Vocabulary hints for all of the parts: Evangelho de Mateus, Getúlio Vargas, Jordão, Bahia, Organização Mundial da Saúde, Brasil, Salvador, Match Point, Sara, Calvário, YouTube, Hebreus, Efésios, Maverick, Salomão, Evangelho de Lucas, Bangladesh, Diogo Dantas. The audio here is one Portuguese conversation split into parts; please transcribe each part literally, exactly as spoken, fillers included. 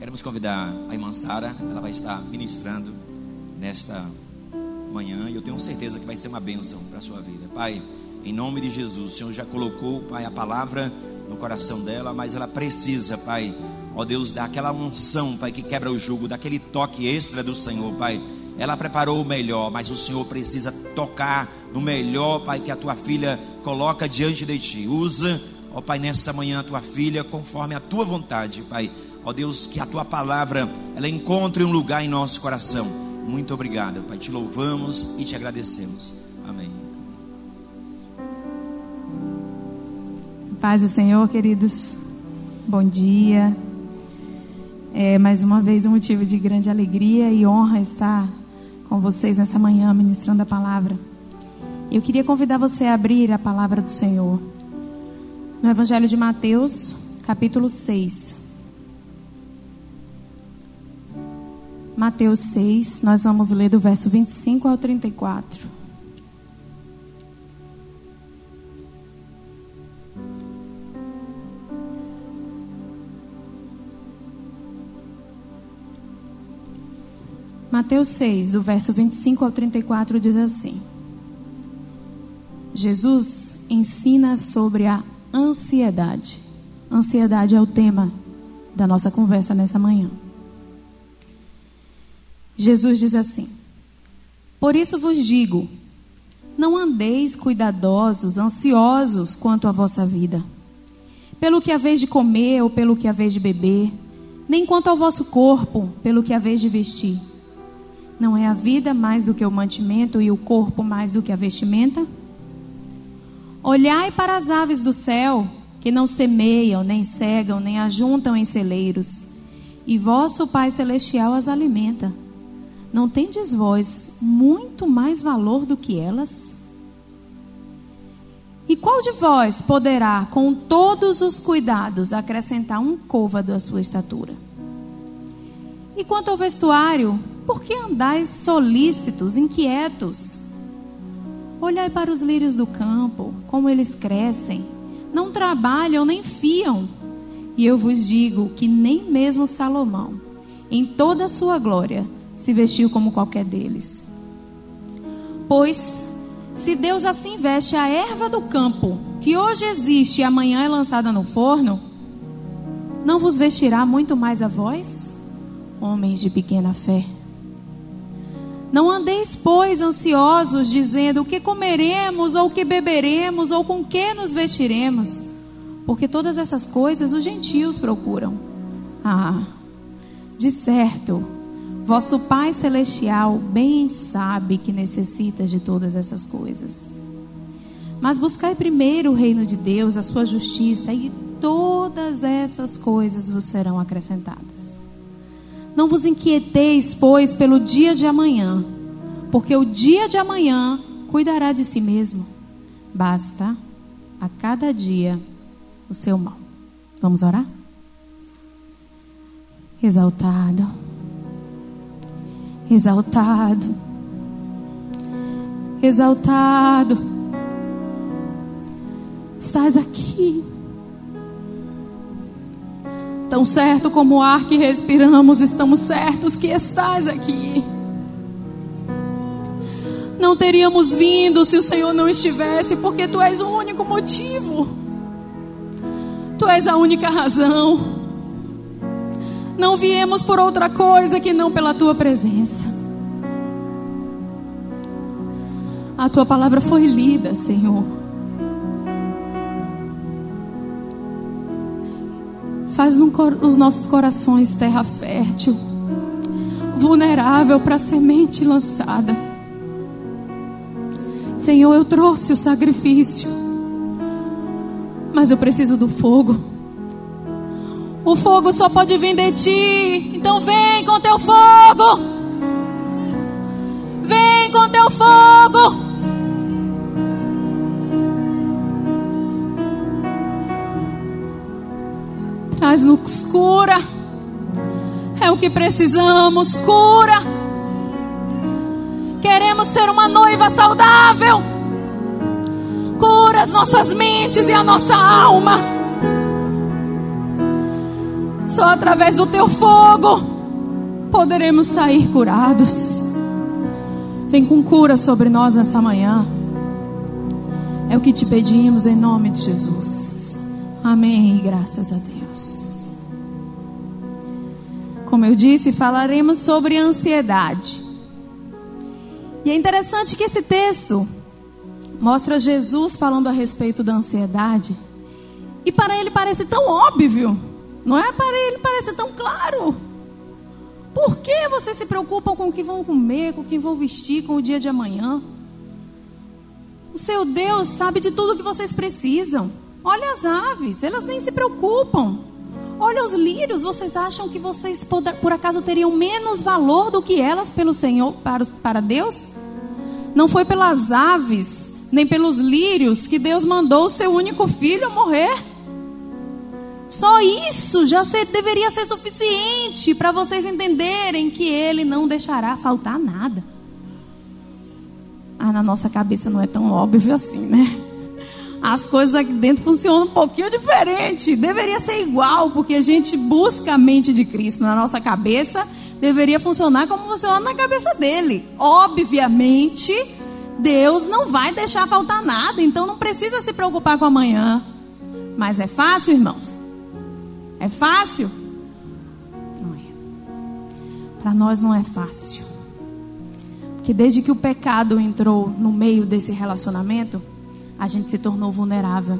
Queremos convidar a irmã Sara, ela vai estar ministrando nesta manhã e eu tenho certeza que vai ser uma bênção para a sua vida. Pai, em nome de Jesus, o Senhor já colocou, Pai, a palavra no coração dela, mas ela precisa, Pai, ó Deus, daquela unção, Pai, que quebra o jugo, daquele toque extra do Senhor, Pai. Ela preparou o melhor, mas o Senhor precisa tocar no melhor, Pai, que a tua filha coloca diante de ti. Usa, ó Pai, nesta manhã a tua filha conforme a tua vontade, Pai. Ó Deus, que a tua palavra, ela encontre um lugar em nosso coração. Muito obrigado, Pai, te louvamos e te agradecemos. Amém. Paz do Senhor, queridos. Bom dia. É mais uma vez um motivo de grande alegria e honra estar com vocês nessa manhã ministrando a palavra. Eu queria convidar você a abrir a palavra do Senhor no Evangelho de Mateus, capítulo seis. Mateus seis, nós vamos ler do verso vinte e cinco ao trinta e quatro. Mateus seis, do verso vinte e cinco ao trinta e quatro, diz assim: Jesus ensina sobre a ansiedade. Ansiedade é o tema da nossa conversa nessa manhã. Jesus diz assim: por isso vos digo, não andeis cuidadosos, ansiosos quanto à vossa vida, pelo que haveis de comer ou pelo que haveis de beber, nem quanto ao vosso corpo, pelo que haveis de vestir. Não é a vida mais do que o mantimento e o corpo mais do que a vestimenta? Olhai para as aves do céu, que não semeiam, nem cegam, nem ajuntam em celeiros, e vosso Pai Celestial as alimenta. Não tendes vós muito mais valor do que elas? E qual de vós poderá, com todos os cuidados, acrescentar um côvado à sua estatura? E quanto ao vestuário, por que andais solícitos, inquietos? Olhai para os lírios do campo, como eles crescem, não trabalham nem fiam. E eu vos digo que nem mesmo Salomão, em toda a sua glória, se vestiu como qualquer deles. Pois, se Deus assim veste a erva do campo, que hoje existe e amanhã é lançada no forno, não vos vestirá muito mais a vós, homens de pequena fé? Não andeis, pois, ansiosos, dizendo: o que comeremos, ou o que beberemos, ou com que nos vestiremos? Porque todas essas coisas os gentios procuram. Ah, de certo, vosso Pai Celestial bem sabe que necessitas de todas essas coisas. Mas buscai primeiro o reino de Deus, a sua justiça, e todas essas coisas vos serão acrescentadas. Não vos inquieteis, pois, pelo dia de amanhã, porque o dia de amanhã cuidará de si mesmo. Basta a cada dia o seu mal. Vamos orar? Exaltado, exaltado, exaltado, estás aqui. Tão certo como o ar que respiramos, estamos certos que estás aqui. Não teríamos vindo se o Senhor não estivesse, porque Tu és o único motivo. Tu és a única razão. Não viemos por outra coisa que não pela Tua presença. A Tua palavra foi lida, Senhor. Faz os nossos corações terra fértil, vulnerável para a semente lançada. Senhor, eu trouxe o sacrifício, mas eu preciso do fogo. O fogo só pode vir de ti. Então vem com teu fogo. Vem com teu fogo. Traz-nos cura, é o que precisamos, cura. Queremos ser uma noiva saudável. Cura as nossas mentes e a nossa alma. Só através do teu fogo poderemos sair curados. Vem com cura sobre nós nessa manhã. É o que te pedimos em nome de Jesus. Amém e graças a Deus. Como eu disse, falaremos sobre ansiedade. E é interessante que esse texto mostra Jesus falando a respeito da ansiedade. E para ele parece tão óbvio, não é? Para ele parece tão claro. Por que vocês se preocupam com o que vão comer, com o que vão vestir, com o dia de amanhã? O seu Deus sabe de tudo o que vocês precisam. Olha as aves, elas nem se preocupam. Olha os lírios, vocês acham que vocês por acaso teriam menos valor do que elas pelo Senhor, para, para Deus? Não foi pelas aves, nem pelos lírios que Deus mandou o seu único filho morrer? Só isso já ser, deveria ser suficiente para vocês entenderem que Ele não deixará faltar nada. Ah, na nossa cabeça não é tão óbvio assim, né? As coisas aqui dentro funcionam um pouquinho diferente. Deveria ser igual, porque a gente busca a mente de Cristo. Na nossa cabeça deveria funcionar como funciona na cabeça dele. Obviamente, Deus não vai deixar faltar nada, então não precisa se preocupar com amanhã. Mas é fácil, irmãos? É fácil? Não é. Para nós não é fácil. Porque desde que o pecado entrou no meio desse relacionamento, a gente se tornou vulnerável.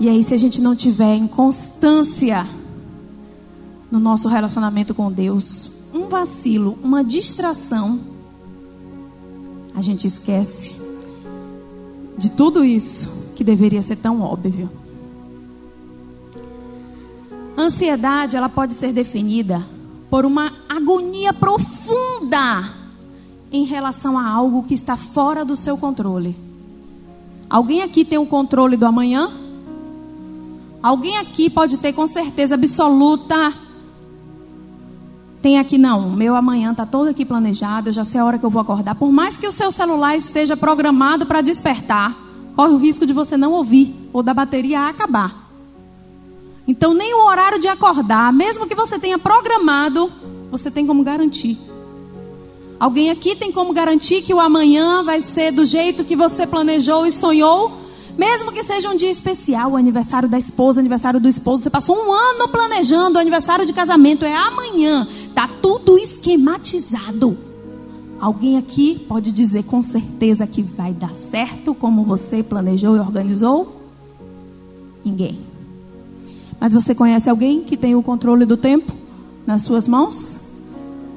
E aí, se a gente não tiver em constância no nosso relacionamento com Deus, um vacilo, uma distração, a gente esquece de tudo isso que deveria ser tão óbvio. Ansiedade, ela pode ser definida por uma agonia profunda em relação a algo que está fora do seu controle. Alguém aqui tem o controle do amanhã? Alguém aqui pode ter com certeza absoluta? Tem aqui não, meu amanhã está todo aqui planejado, eu já sei a hora que eu vou acordar. Por mais que o seu celular esteja programado para despertar, corre o risco de você não ouvir ou da bateria acabar. Então nem o horário de acordar, mesmo que você tenha programado, você tem como garantir. Alguém aqui tem como garantir que o amanhã vai ser do jeito que você planejou e sonhou? Mesmo que seja um dia especial, o aniversário da esposa, aniversário do esposo, você passou um ano planejando, o aniversário de casamento é amanhã, está tudo esquematizado. Alguém aqui pode dizer com certeza que vai dar certo como você planejou e organizou? Ninguém. Mas você conhece alguém que tem o controle do tempo nas suas mãos?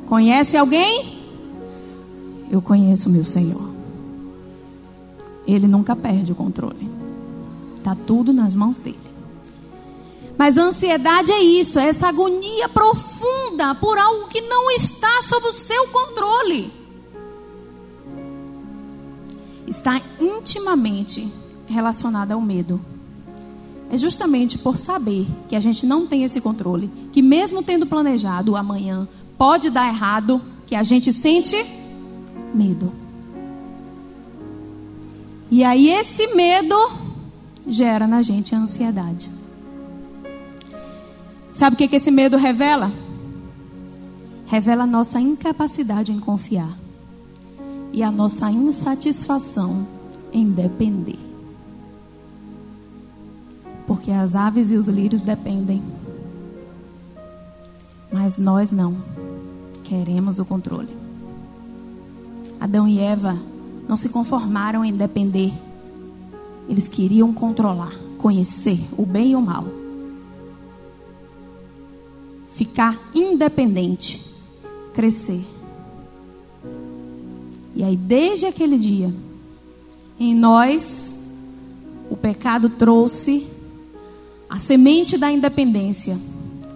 Conhece alguém? Eu conheço o meu Senhor. Ele nunca perde o controle. Está tudo nas mãos dele. Mas a ansiedade é isso, é essa agonia profunda por algo que não está sob o seu controle. Está intimamente relacionada ao medo. É justamente por saber que a gente não tem esse controle, que mesmo tendo planejado o amanhã, pode dar errado, que a gente sente medo. E aí esse medo gera na gente a ansiedade. Sabe o que, que esse medo revela? Revela a nossa incapacidade em confiar e a nossa insatisfação em depender. Porque as aves e os lírios dependem. Mas nós não. Queremos o controle. Adão e Eva não se conformaram em depender. Eles queriam controlar, conhecer o bem e o mal. Ficar independente. Crescer. E aí, desde aquele dia, em nós, o pecado trouxe a semente da independência,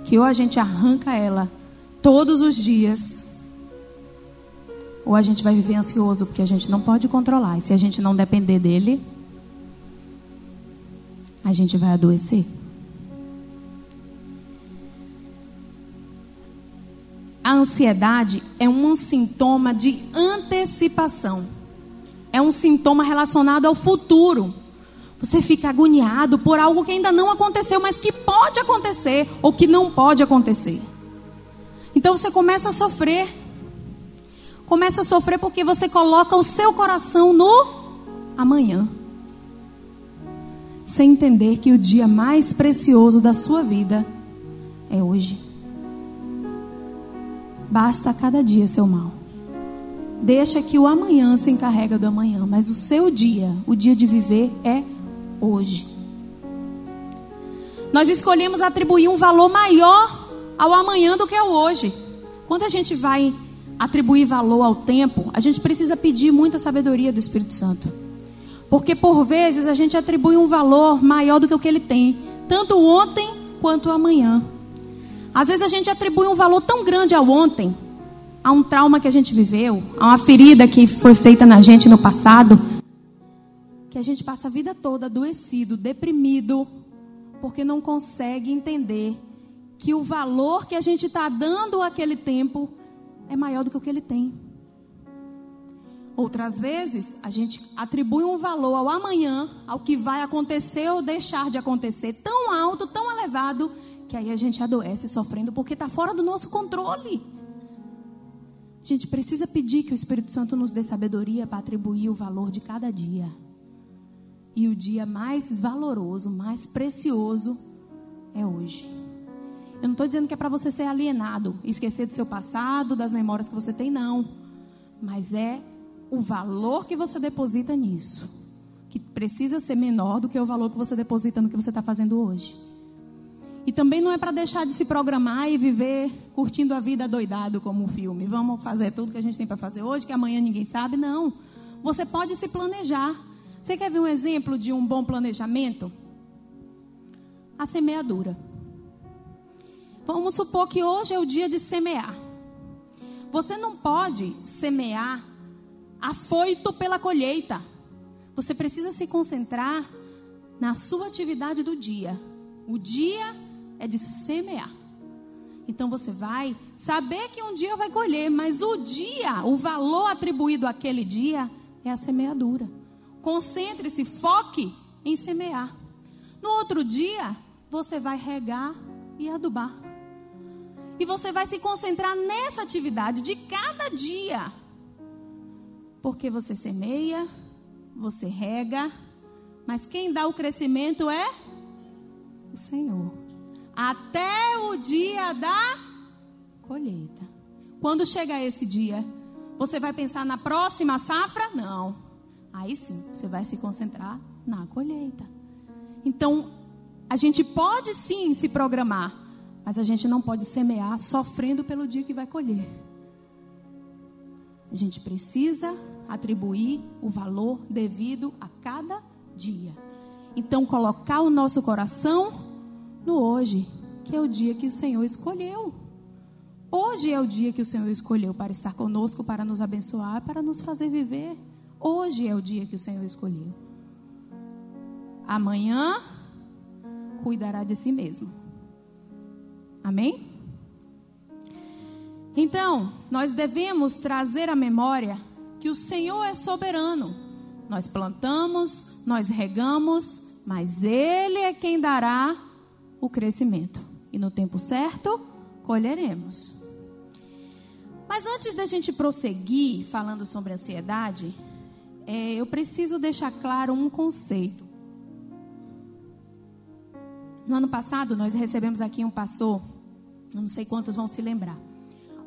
que ou a gente arranca ela todos os dias, ou a gente vai viver ansioso, porque a gente não pode controlar. E se a gente não depender dele, a gente vai adoecer. A ansiedade é um sintoma de antecipação. É um sintoma relacionado ao futuro. Você fica agoniado por algo que ainda não aconteceu, mas que pode acontecer ou que não pode acontecer. Então você começa a sofrer. Começa a sofrer porque você coloca o seu coração no amanhã. Sem entender que o dia mais precioso da sua vida é hoje. Basta a cada dia seu mal. Deixa que o amanhã se encarrega do amanhã, mas o seu dia, o dia de viver é hoje. Nós escolhemos atribuir um valor maior ao amanhã do que ao hoje. Quando a gente vai atribuir valor ao tempo, a gente precisa pedir muita sabedoria do Espírito Santo. Porque por vezes a gente atribui um valor maior do que o que ele tem, tanto ontem quanto amanhã. Às vezes a gente atribui um valor tão grande ao ontem, a um trauma que a gente viveu, a uma ferida que foi feita na gente no passado, que a gente passa a vida toda adoecido, deprimido, porque não consegue entender que o valor que a gente está dando àquele tempo é maior do que o que ele tem. Outras vezes, a gente atribui um valor ao amanhã, ao que vai acontecer ou deixar de acontecer, tão alto, tão elevado, que aí a gente adoece sofrendo, porque está fora do nosso controle. A gente precisa pedir que o Espírito Santo nos dê sabedoria para atribuir o valor de cada dia. E o dia mais valoroso, mais precioso é hoje. Eu não estou dizendo que é para você ser alienado, esquecer do seu passado, das memórias que você tem, não. Mas é o valor que você deposita nisso, que precisa ser menor do que o valor que você deposita no que você está fazendo hoje. E também não é para deixar de se programar e viver curtindo a vida doidado como um filme. Vamos fazer tudo que a gente tem para fazer hoje, que amanhã ninguém sabe. Não. Você pode se planejar. Você quer ver um exemplo de um bom planejamento? A semeadura. Vamos supor que hoje é o dia de semear. Você não pode semear afoito pela colheita. Você precisa se concentrar na sua atividade do dia. O dia é de semear. Então você vai saber que um dia vai colher, mas o dia, o valor atribuído àquele dia é a semeadura. Concentre-se, foque em semear. No outro dia, você vai regar e adubar. E você vai se concentrar nessa atividade de cada dia. Porque você semeia, você rega, mas quem dá o crescimento é o Senhor. Até o dia da colheita. Quando chega esse dia, você vai pensar na próxima safra? Não. Aí sim, você vai se concentrar na colheita. Então, a gente pode sim se programar, mas a gente não pode semear sofrendo pelo dia que vai colher. A gente precisa atribuir o valor devido a cada dia. Então, colocar o nosso coração no hoje, que é o dia que o Senhor escolheu. Hoje é o dia que o Senhor escolheu para estar conosco, para nos abençoar, para nos fazer viver. Hoje é o dia que o Senhor escolheu. Amanhã cuidará de si mesmo. Amém? Então, nós devemos trazer à memória que o Senhor é soberano. Nós plantamos, nós regamos, mas Ele é quem dará o crescimento. E no tempo certo, colheremos. Mas antes da gente prosseguir falando sobre ansiedade, é, eu preciso deixar claro um conceito. No ano passado, nós recebemos aqui um pastor, eu não sei quantos vão se lembrar,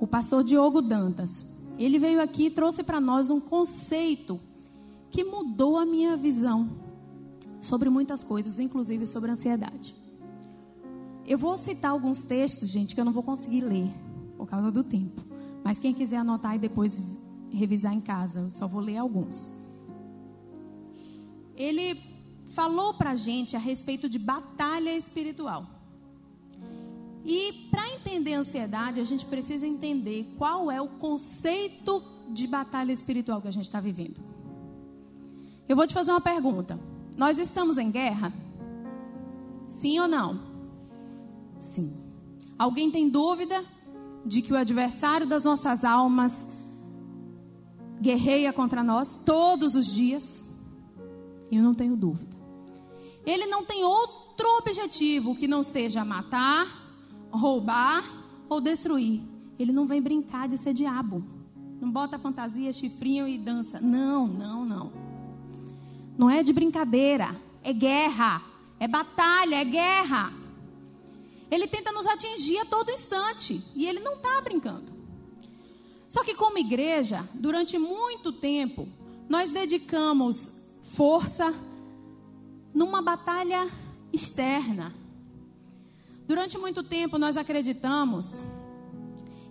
o pastor Diogo Dantas. Ele veio aqui e trouxe para nós um conceito que mudou a minha visão sobre muitas coisas, inclusive sobre ansiedade. Eu vou citar alguns textos, gente, que eu não vou conseguir ler por causa do tempo. Mas quem quiser anotar e depois revisar em casa, eu só vou ler alguns. Ele falou para a gente a respeito de batalha espiritual. E para entender a ansiedade, a gente precisa entender qual é o conceito de batalha espiritual que a gente está vivendo. Eu vou te fazer uma pergunta. Nós estamos em guerra? Sim ou não? Sim. Alguém tem dúvida de que o adversário das nossas almas guerreia contra nós todos os dias? Eu não tenho dúvida. ele não tem outro objetivo que não seja matar, roubar ou destruir. Ele não vem brincar de ser diabo. Não bota fantasia, chifrinho e dança. Não, não, não. Não é de brincadeira. É guerra. É batalha, é guerra. Ele tenta nos atingir a todo instante. E ele não está brincando. Só que como igreja, durante muito tempo, nós dedicamos força numa batalha externa. Durante muito tempo nós acreditamos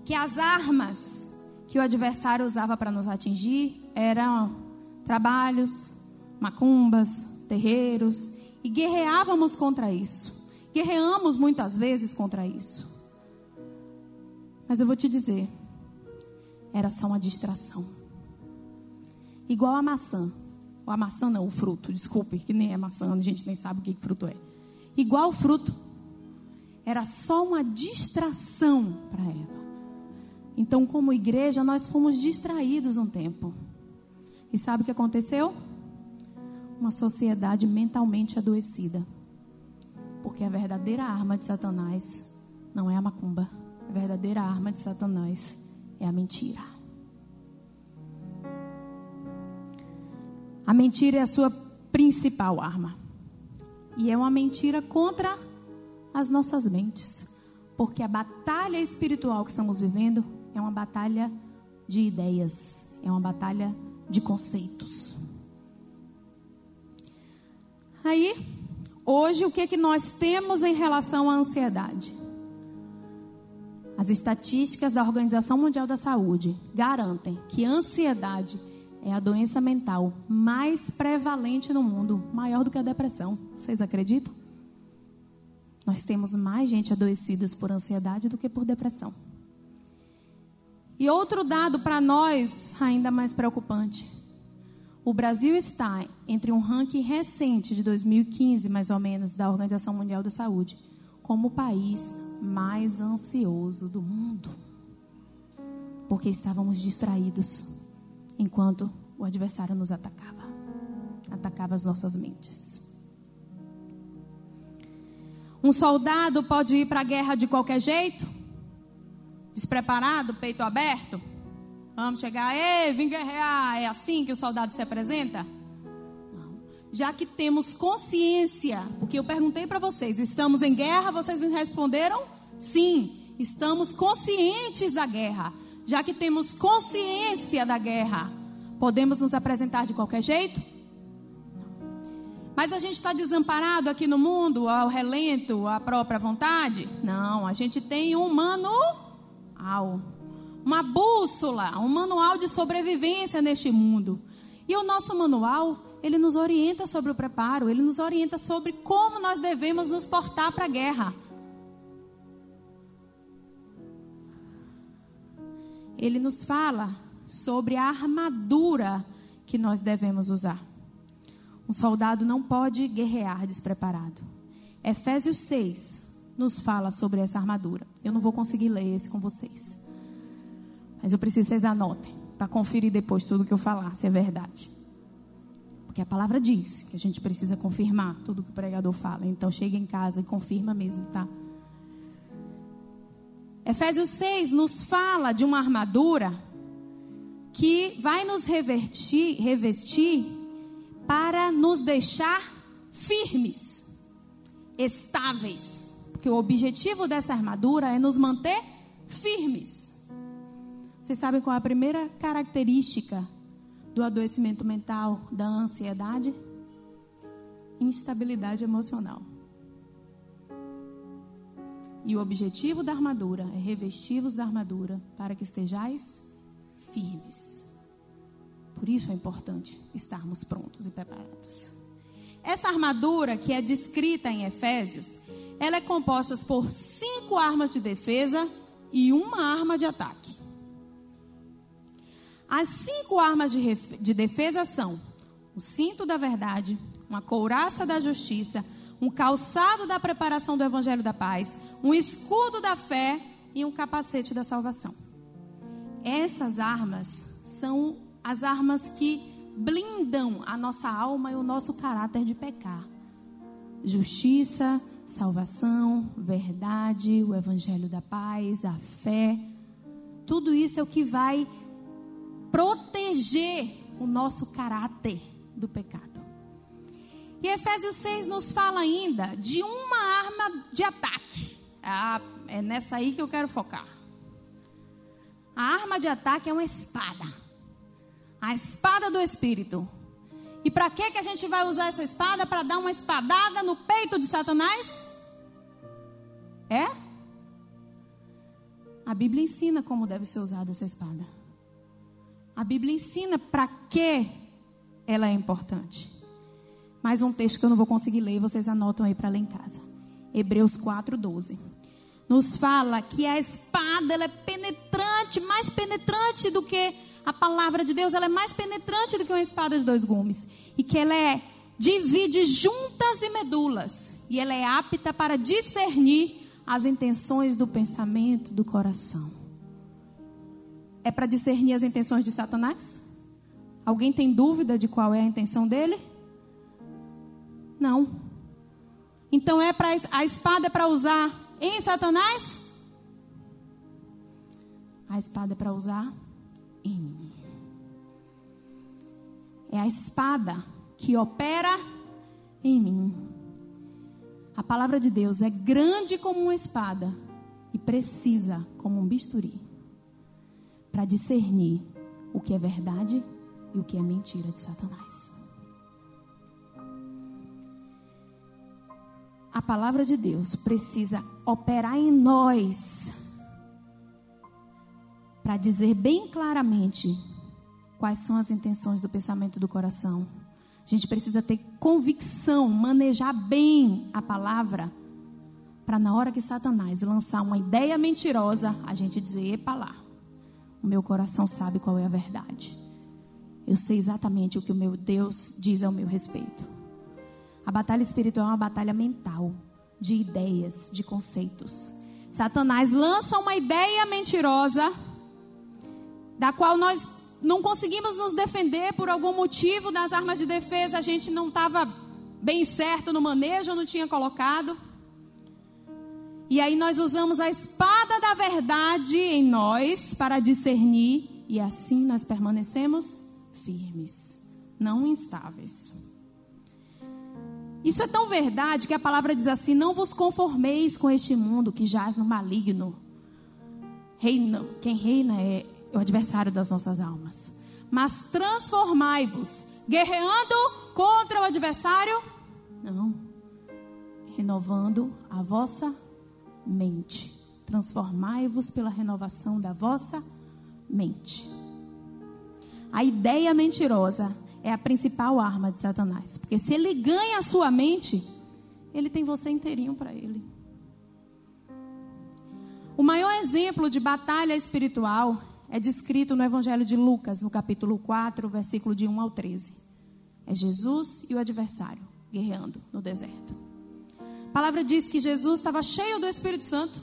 que as armas que o adversário usava para nos atingir eram trabalhos, macumbas, terreiros, e guerreávamos contra isso. Guerreamos muitas vezes contra isso. Mas eu vou te dizer, era só uma distração. Igual a maçã. A maçã não, o fruto. Desculpe, que nem é maçã, a gente nem sabe o que fruto é. Igual o fruto. Era só uma distração para Eva. Então, como igreja, nós fomos distraídos um tempo. E sabe o que aconteceu? Uma sociedade mentalmente adoecida. Porque a verdadeira arma de Satanás não é a macumba. A verdadeira arma de Satanás é a mentira. A mentira é a sua principal arma. E é uma mentira contra as nossas mentes. Porque a batalha espiritual que estamos vivendo é uma batalha de ideias. É uma batalha de conceitos. Aí, hoje, o que é que nós temos em relação à ansiedade? As estatísticas da Organização Mundial da Saúde garantem que a ansiedade é a doença mental mais prevalente no mundo, maior do que a depressão. Vocês acreditam? Nós temos mais gente adoecida por ansiedade do que por depressão. E outro dado para nós, ainda mais preocupante. O Brasil está entre um ranking recente de dois mil e quinze, mais ou menos, da Organização Mundial da Saúde, como o país mais ansioso do mundo, porque estávamos distraídos enquanto o adversário nos atacava, atacava as nossas mentes. Um soldado pode ir para a guerra de qualquer jeito, despreparado, peito aberto. Vamos chegar, ei, vim guerrear. É assim que o soldado se apresenta? Já que temos consciência, porque eu perguntei para vocês, estamos em guerra? Vocês me responderam, sim, estamos conscientes da guerra. Já que temos consciência da guerra, podemos nos apresentar de qualquer jeito? Mas a gente está desamparado aqui no mundo, ao relento, à própria vontade? Não, a gente tem um manual, uma bússola, um manual de sobrevivência neste mundo. E o nosso manual, ele nos orienta sobre o preparo, ele nos orienta sobre como nós devemos nos portar para a guerra. Ele nos fala sobre a armadura que nós devemos usar. Um soldado não pode guerrear despreparado. Efésios seis nos fala sobre essa armadura. Eu não vou conseguir ler esse com vocês, mas eu preciso que vocês anotem para conferir depois tudo que eu falar, se é verdade. Que a palavra diz que a gente precisa confirmar tudo que o pregador fala. Então chega em casa e confirma mesmo, tá? Efésios seis nos fala de uma armadura que vai nos revertir, revestir para nos deixar firmes, estáveis. Porque o objetivo dessa armadura é nos manter firmes. Vocês sabem qual é a primeira característica do adoecimento mental, da ansiedade? Instabilidade emocional. E o objetivo da armadura é revesti-vos da armadura para que estejais firmes. Por isso é importante estarmos prontos e preparados. Essa armadura que é descrita em Efésios, ela é composta por cinco armas de defesa e uma arma de ataque. As cinco armas de, de defesa são o cinto da verdade, uma couraça da justiça, um calçado da preparação do Evangelho da Paz, um escudo da fé e um capacete da salvação. Essas armas são as armas que blindam a nossa alma e o nosso caráter de pecar. justiça, salvação, verdade, o evangelho da paz, a fé. Tudo isso é o que vai proteger o nosso caráter do pecado. E Efésios seis nos fala ainda de uma arma de ataque. Ah, é nessa aí que eu quero focar. A arma de ataque é uma espada. A espada do Espírito. E para que que a gente vai usar essa espada? Para dar uma espadada no peito de Satanás? É? A Bíblia ensina como deve ser usada essa espada. A Bíblia ensina para que ela é importante. Mais um texto que eu não vou conseguir ler, vocês anotam aí para ler em casa. Hebreus quatro, doze. Nos fala que a espada, ela é penetrante, mais penetrante do que... A palavra de Deus, ela é mais penetrante do que uma espada de dois gumes. E que ela é, divide juntas e medulas. E ela é apta para discernir as intenções do pensamento, do coração. É para discernir as intenções de Satanás? Alguém tem dúvida de qual é a intenção dele? Não. Então é pra, a espada é para usar em Satanás? A espada é para usar... É a espada que opera em mim. A palavra de Deus é grande como uma espada e precisa como um bisturi para discernir o que é verdade e o que é mentira de Satanás. A palavra de Deus precisa operar em nós para dizer bem claramente quais são as intenções do pensamento do coração. A gente precisa ter convicção, manejar bem a palavra, para na hora que Satanás lançar uma ideia mentirosa, a gente dizer, epa lá, o meu coração sabe qual é a verdade. Eu sei exatamente o que o meu Deus diz ao meu respeito. A batalha espiritual é uma batalha mental, de ideias, de conceitos. Satanás lança uma ideia mentirosa, da qual nós não conseguimos nos defender por algum motivo. Das armas de defesa, a gente não estava bem certo no manejo, não tinha colocado. E aí nós usamos a espada da verdade em nós para discernir, e assim nós permanecemos firmes, não instáveis. Isso é tão verdade que a palavra diz assim: não vos conformeis com este mundo que jaz no maligno. Reina, quem reina é o adversário das nossas almas, mas transformai-vos, guerreando contra o adversário, não, renovando a vossa mente, transformai-vos pela renovação da vossa mente. A ideia mentirosa é a principal arma de Satanás, porque se ele ganha a sua mente, ele tem você inteirinho para ele. O maior exemplo de batalha espiritual é descrito no Evangelho de Lucas, no capítulo quatro, versículo de um ao treze. É Jesus e o adversário guerreando no deserto. A palavra diz que Jesus estava cheio do Espírito Santo,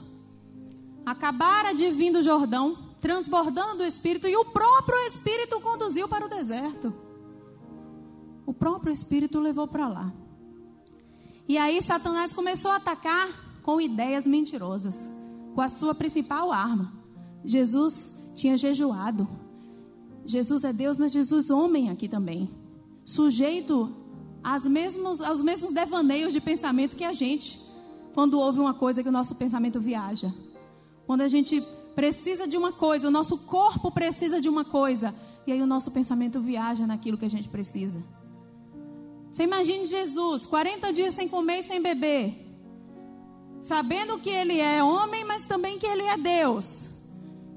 acabara de vir do Jordão, transbordando o Espírito, e o próprio Espírito o conduziu para o deserto. O próprio Espírito o levou para lá. E aí Satanás começou a atacar com ideias mentirosas, com a sua principal arma. Jesus tinha jejuado. Jesus é Deus, mas Jesus homem aqui também, sujeito aos mesmos, aos mesmos devaneios de pensamento que a gente, quando ouve uma coisa que o nosso pensamento viaja. Quando a gente precisa de uma coisa, o nosso corpo precisa de uma coisa, e aí o nosso pensamento viaja naquilo que a gente precisa. Você imagine Jesus, quarenta dias sem comer e sem beber, sabendo que ele é homem, mas também que ele é Deus.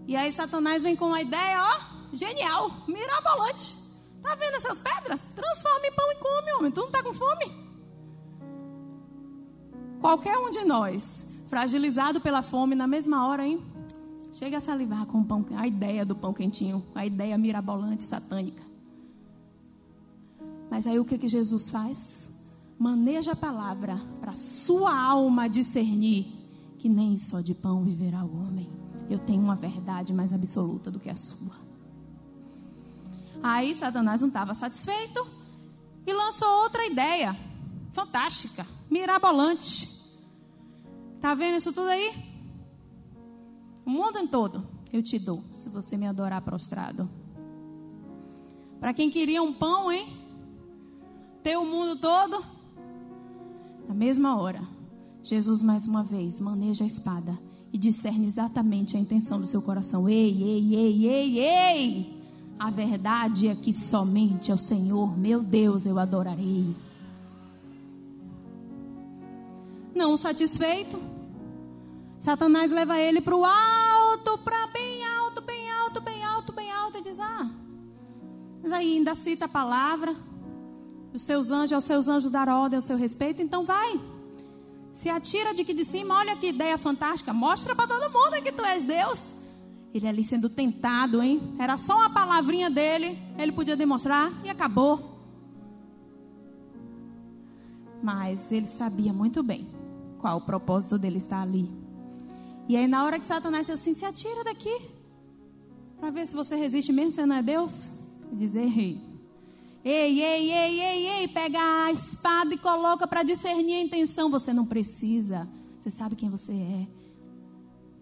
E aí Satanás vem com uma ideia, ó, genial, mirabolante. Tá vendo essas pedras? Transforma em pão e come, homem. Tu não tá com fome? Qualquer um de nós, fragilizado pela fome, na mesma hora, hein? Chega a salivar com o pão, a ideia do pão quentinho, a ideia mirabolante, satânica. Mas aí o que que Jesus faz? Maneja a palavra para sua alma discernir que nem só de pão viverá o homem. Eu tenho uma verdade mais absoluta do que a sua. Aí Satanás não estava satisfeito e lançou outra ideia fantástica. mirabolante. Tá vendo isso tudo aí? O mundo em todo eu te dou, se você me adorar prostrado. Para quem queria um pão, hein? Ter o mundo todo. Na mesma hora, Jesus mais uma vez maneja a espada e discerne exatamente a intenção do seu coração. Ei, ei, ei, ei, ei! A verdade é que somente ao Senhor, meu Deus, eu adorarei. Não satisfeito, Satanás leva ele para o alto, para bem alto, bem alto, bem alto, bem alto, e diz, ah, mas aí ainda cita a palavra, os seus anjos, aos seus anjos dar ordem ao seu respeito, então vai, se atira de que de cima, olha que ideia fantástica, mostra para todo mundo que tu és Deus. Ele ali sendo tentado, hein? Era só uma palavrinha dele, ele podia demonstrar e acabou. Mas ele sabia muito bem qual o propósito dele estar ali. E aí na hora que Satanás disse assim, se atira daqui, para ver se você resiste mesmo, você não é Deus. E dizer, ei, ei, ei, ei, ei, ei, pega a espada e coloca para discernir a intenção. Você não precisa, você sabe quem você é.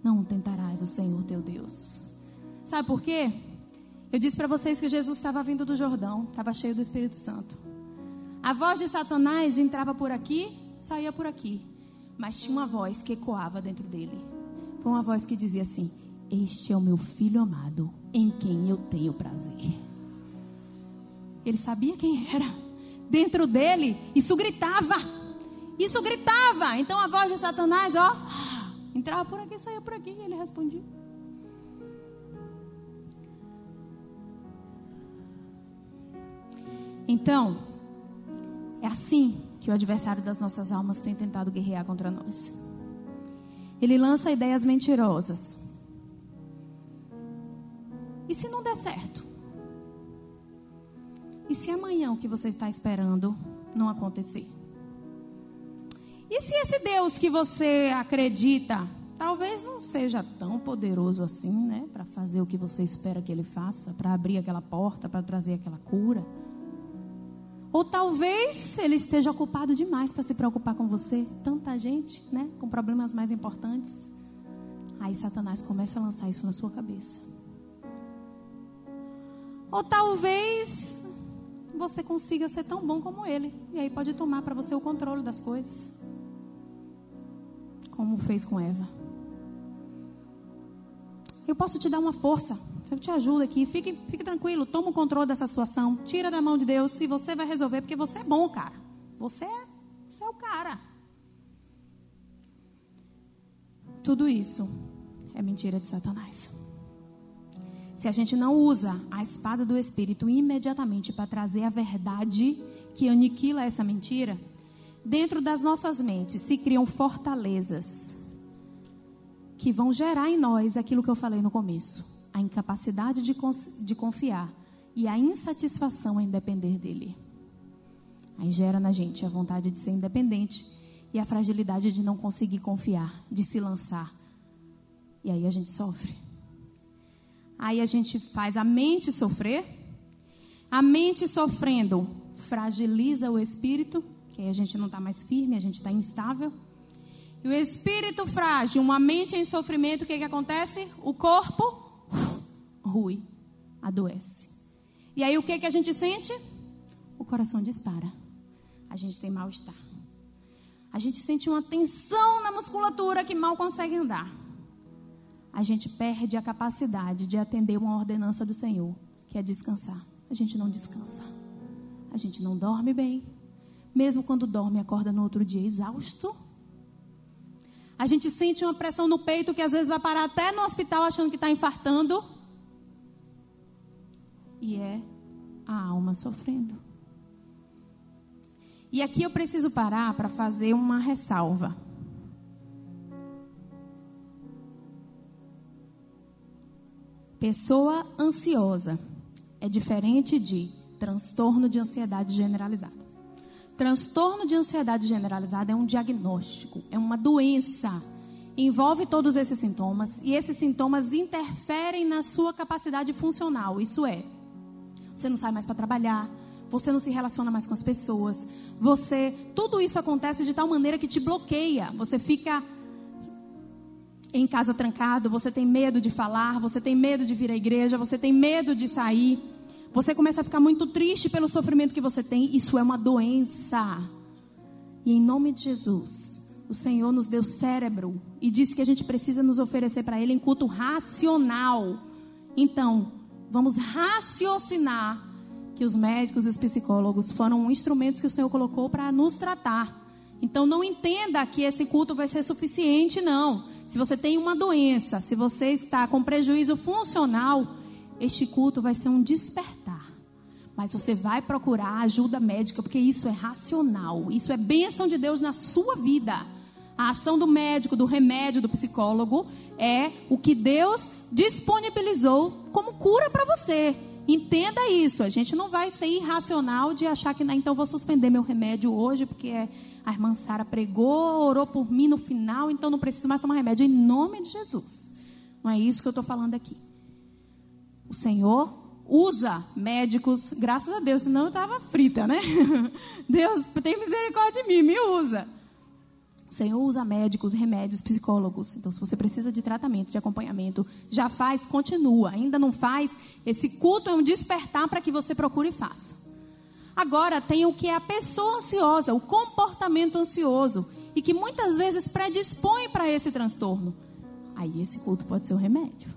Não tentarás o Senhor teu Deus. Sabe por quê? Eu disse para vocês que Jesus estava vindo do Jordão, estava cheio do Espírito Santo. A voz de Satanás entrava por aqui, saía por aqui. Mas tinha uma voz que ecoava dentro dele. Foi uma voz que dizia assim, este é o meu filho amado, em quem eu tenho prazer. Ele sabia quem era. Dentro dele, isso gritava. Isso gritava. Então a voz de Satanás, ó, entrava por aqui, saía por aqui. E ele respondia. Então, é assim que o adversário das nossas almas tem tentado guerrear contra nós. Ele lança ideias mentirosas. E se não der certo? E se amanhã o que você está esperando não acontecer? E se esse Deus que você acredita talvez não seja tão poderoso assim, né? Para fazer o que você espera que ele faça, para abrir aquela porta, para trazer aquela cura. Ou talvez ele esteja ocupado demais para se preocupar com você. Tanta gente, né? Com problemas mais importantes. Aí Satanás começa a lançar isso na sua cabeça. Ou talvez você consiga ser tão bom como ele. E aí pode tomar para você o controle das coisas. Como fez com Eva. Eu posso te dar uma força. Eu te ajudo aqui, fique, fique tranquilo, toma o controle dessa situação, tira da mão de Deus e você vai resolver, porque você é bom, cara. Você é, você é o cara. Tudo isso é mentira de Satanás. Se a gente não usa a espada do Espírito imediatamente para trazer a verdade que aniquila essa mentira, dentro das nossas mentes se criam fortalezas que vão gerar em nós aquilo que eu falei no começo. A incapacidade de, de confiar e a insatisfação em depender dele. Aí gera na gente a vontade de ser independente e a fragilidade de não conseguir confiar, de se lançar. E aí a gente sofre. Aí a gente faz a mente sofrer. A mente sofrendo fragiliza o espírito, que aí a gente não está mais firme, a gente está instável. E o espírito frágil, uma mente em sofrimento, o que, que acontece? O corpo rui, adoece. E aí o que, que a gente sente? O coração dispara. A gente tem mal-estar. A gente sente uma tensão na musculatura que mal consegue andar. A gente perde a capacidade de atender uma ordenança do Senhor, que é descansar. A gente não descansa. A gente não dorme bem. Mesmo quando dorme, acorda no outro dia exausto. A gente sente uma pressão no peito que às vezes vai parar até no hospital achando que está infartando. E é a alma sofrendo. E aqui eu preciso parar para fazer uma ressalva. Pessoa ansiosa é diferente de transtorno de ansiedade generalizada. Transtorno de ansiedade generalizada é um diagnóstico, é uma doença. Envolve todos esses sintomas e esses sintomas interferem na sua capacidade funcional. Isso é, você não sai mais para trabalhar, Você não se relaciona mais com as pessoas. Você, tudo isso acontece de tal maneira que te bloqueia. Você fica em casa trancado, você tem medo de falar, você tem medo de vir à igreja, você tem medo de sair. Você começa a ficar muito triste pelo sofrimento que você tem. Isso é uma doença. E em nome de Jesus, o Senhor nos deu cérebro e disse que a gente precisa nos oferecer para Ele em culto racional. Então, vamos raciocinar que os médicos e os psicólogos foram instrumentos que o Senhor colocou para nos tratar. Então, não entenda que esse culto vai ser suficiente, não. Se você tem uma doença, se você está com prejuízo funcional, este culto vai ser um despertar. Mas você vai procurar ajuda médica, porque isso é racional. Isso é bênção de Deus na sua vida. A ação do médico, do remédio, do psicólogo é o que Deus disponibilizou como cura para você. Entenda isso. A gente não vai ser irracional de achar que, então vou suspender meu remédio hoje, porque é... a irmã Sara pregou, orou por mim no final, então não preciso mais tomar remédio. Em nome de Jesus. Não é isso que eu estou falando aqui. O Senhor usa médicos, graças a Deus, senão eu estava frita, né? Deus, tem misericórdia de mim, me usa. O Senhor usa médicos, remédios, psicólogos. Então, se você precisa de tratamento, de acompanhamento, já faz, continua. Ainda não faz, esse culto é um despertar para que você procure e faça. Agora, tem o que é a pessoa ansiosa, o comportamento ansioso, e que muitas vezes predispõe para esse transtorno. Aí esse culto pode ser o remédio.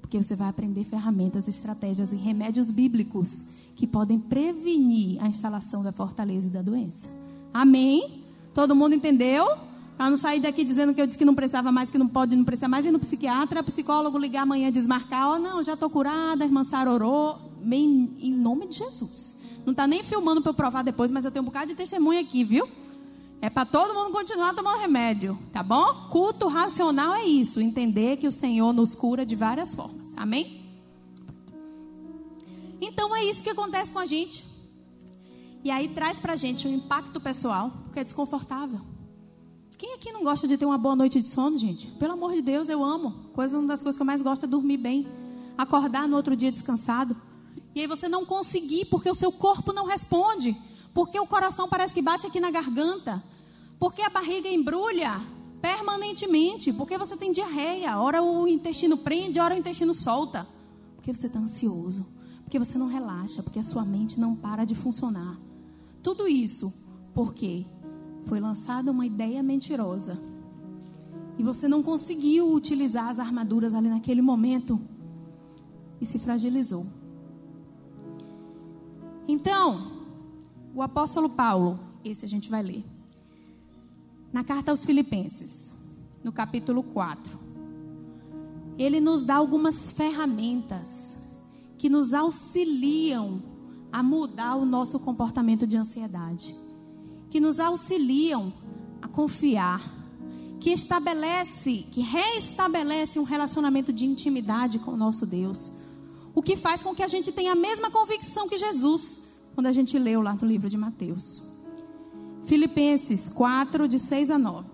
Porque você vai aprender ferramentas, estratégias e remédios bíblicos que podem prevenir a instalação da fortaleza e da doença. Amém? Todo mundo entendeu? Para não sair daqui dizendo que eu disse que não precisava mais, que não pode, não precisa mais ir no psiquiatra, psicólogo ligar amanhã, desmarcar, ó, não, já estou curada, a irmã Sara orou. Bem, em nome de Jesus. Não está nem filmando para eu provar depois, mas eu tenho um bocado de testemunha aqui, viu? É para todo mundo continuar tomando remédio, tá bom? Culto racional é isso, entender que o Senhor nos cura de várias formas, amém? Então é isso que acontece com a gente. E aí traz para a gente um impacto pessoal, porque é desconfortável. Quem aqui não gosta de ter uma boa noite de sono, gente? Pelo amor de Deus, eu amo. Coisa, uma das coisas que eu mais gosto é dormir bem, acordar no outro dia descansado. E aí você não conseguir, porque o seu corpo não responde. Porque o coração parece que bate aqui na garganta. Porque a barriga embrulha permanentemente. Porque você tem diarreia. Ora o intestino prende, ora o intestino solta. Porque você está ansioso. Porque você não relaxa. Porque a sua mente não para de funcionar. Tudo isso porque foi lançada uma ideia mentirosa. E você não conseguiu utilizar as armaduras ali naquele momento. E se fragilizou. Então, o apóstolo Paulo, esse a gente vai ler, na carta aos Filipenses, no capítulo quatro, ele nos dá algumas ferramentas que nos auxiliam a mudar o nosso comportamento de ansiedade, que nos auxiliam a confiar, que estabelece, que reestabelece um relacionamento de intimidade com o nosso Deus. O que faz com que a gente tenha a mesma convicção que Jesus, quando a gente leu lá no livro de Mateus. Filipenses quatro, de seis a nove.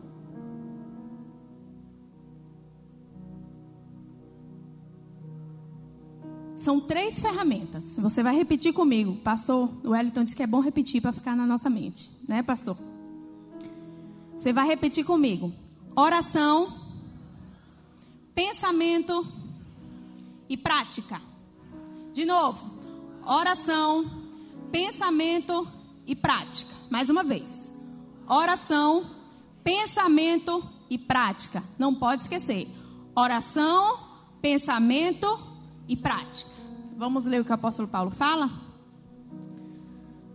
São três ferramentas. Você vai repetir comigo. Pastor Wellington disse que é bom repetir para ficar na nossa mente. Né, pastor? Você vai repetir comigo. Oração, pensamento e prática. De novo, oração, pensamento e prática. Mais uma vez, oração, pensamento e prática. Não pode esquecer, oração, pensamento e prática. Vamos ler o que o apóstolo Paulo fala?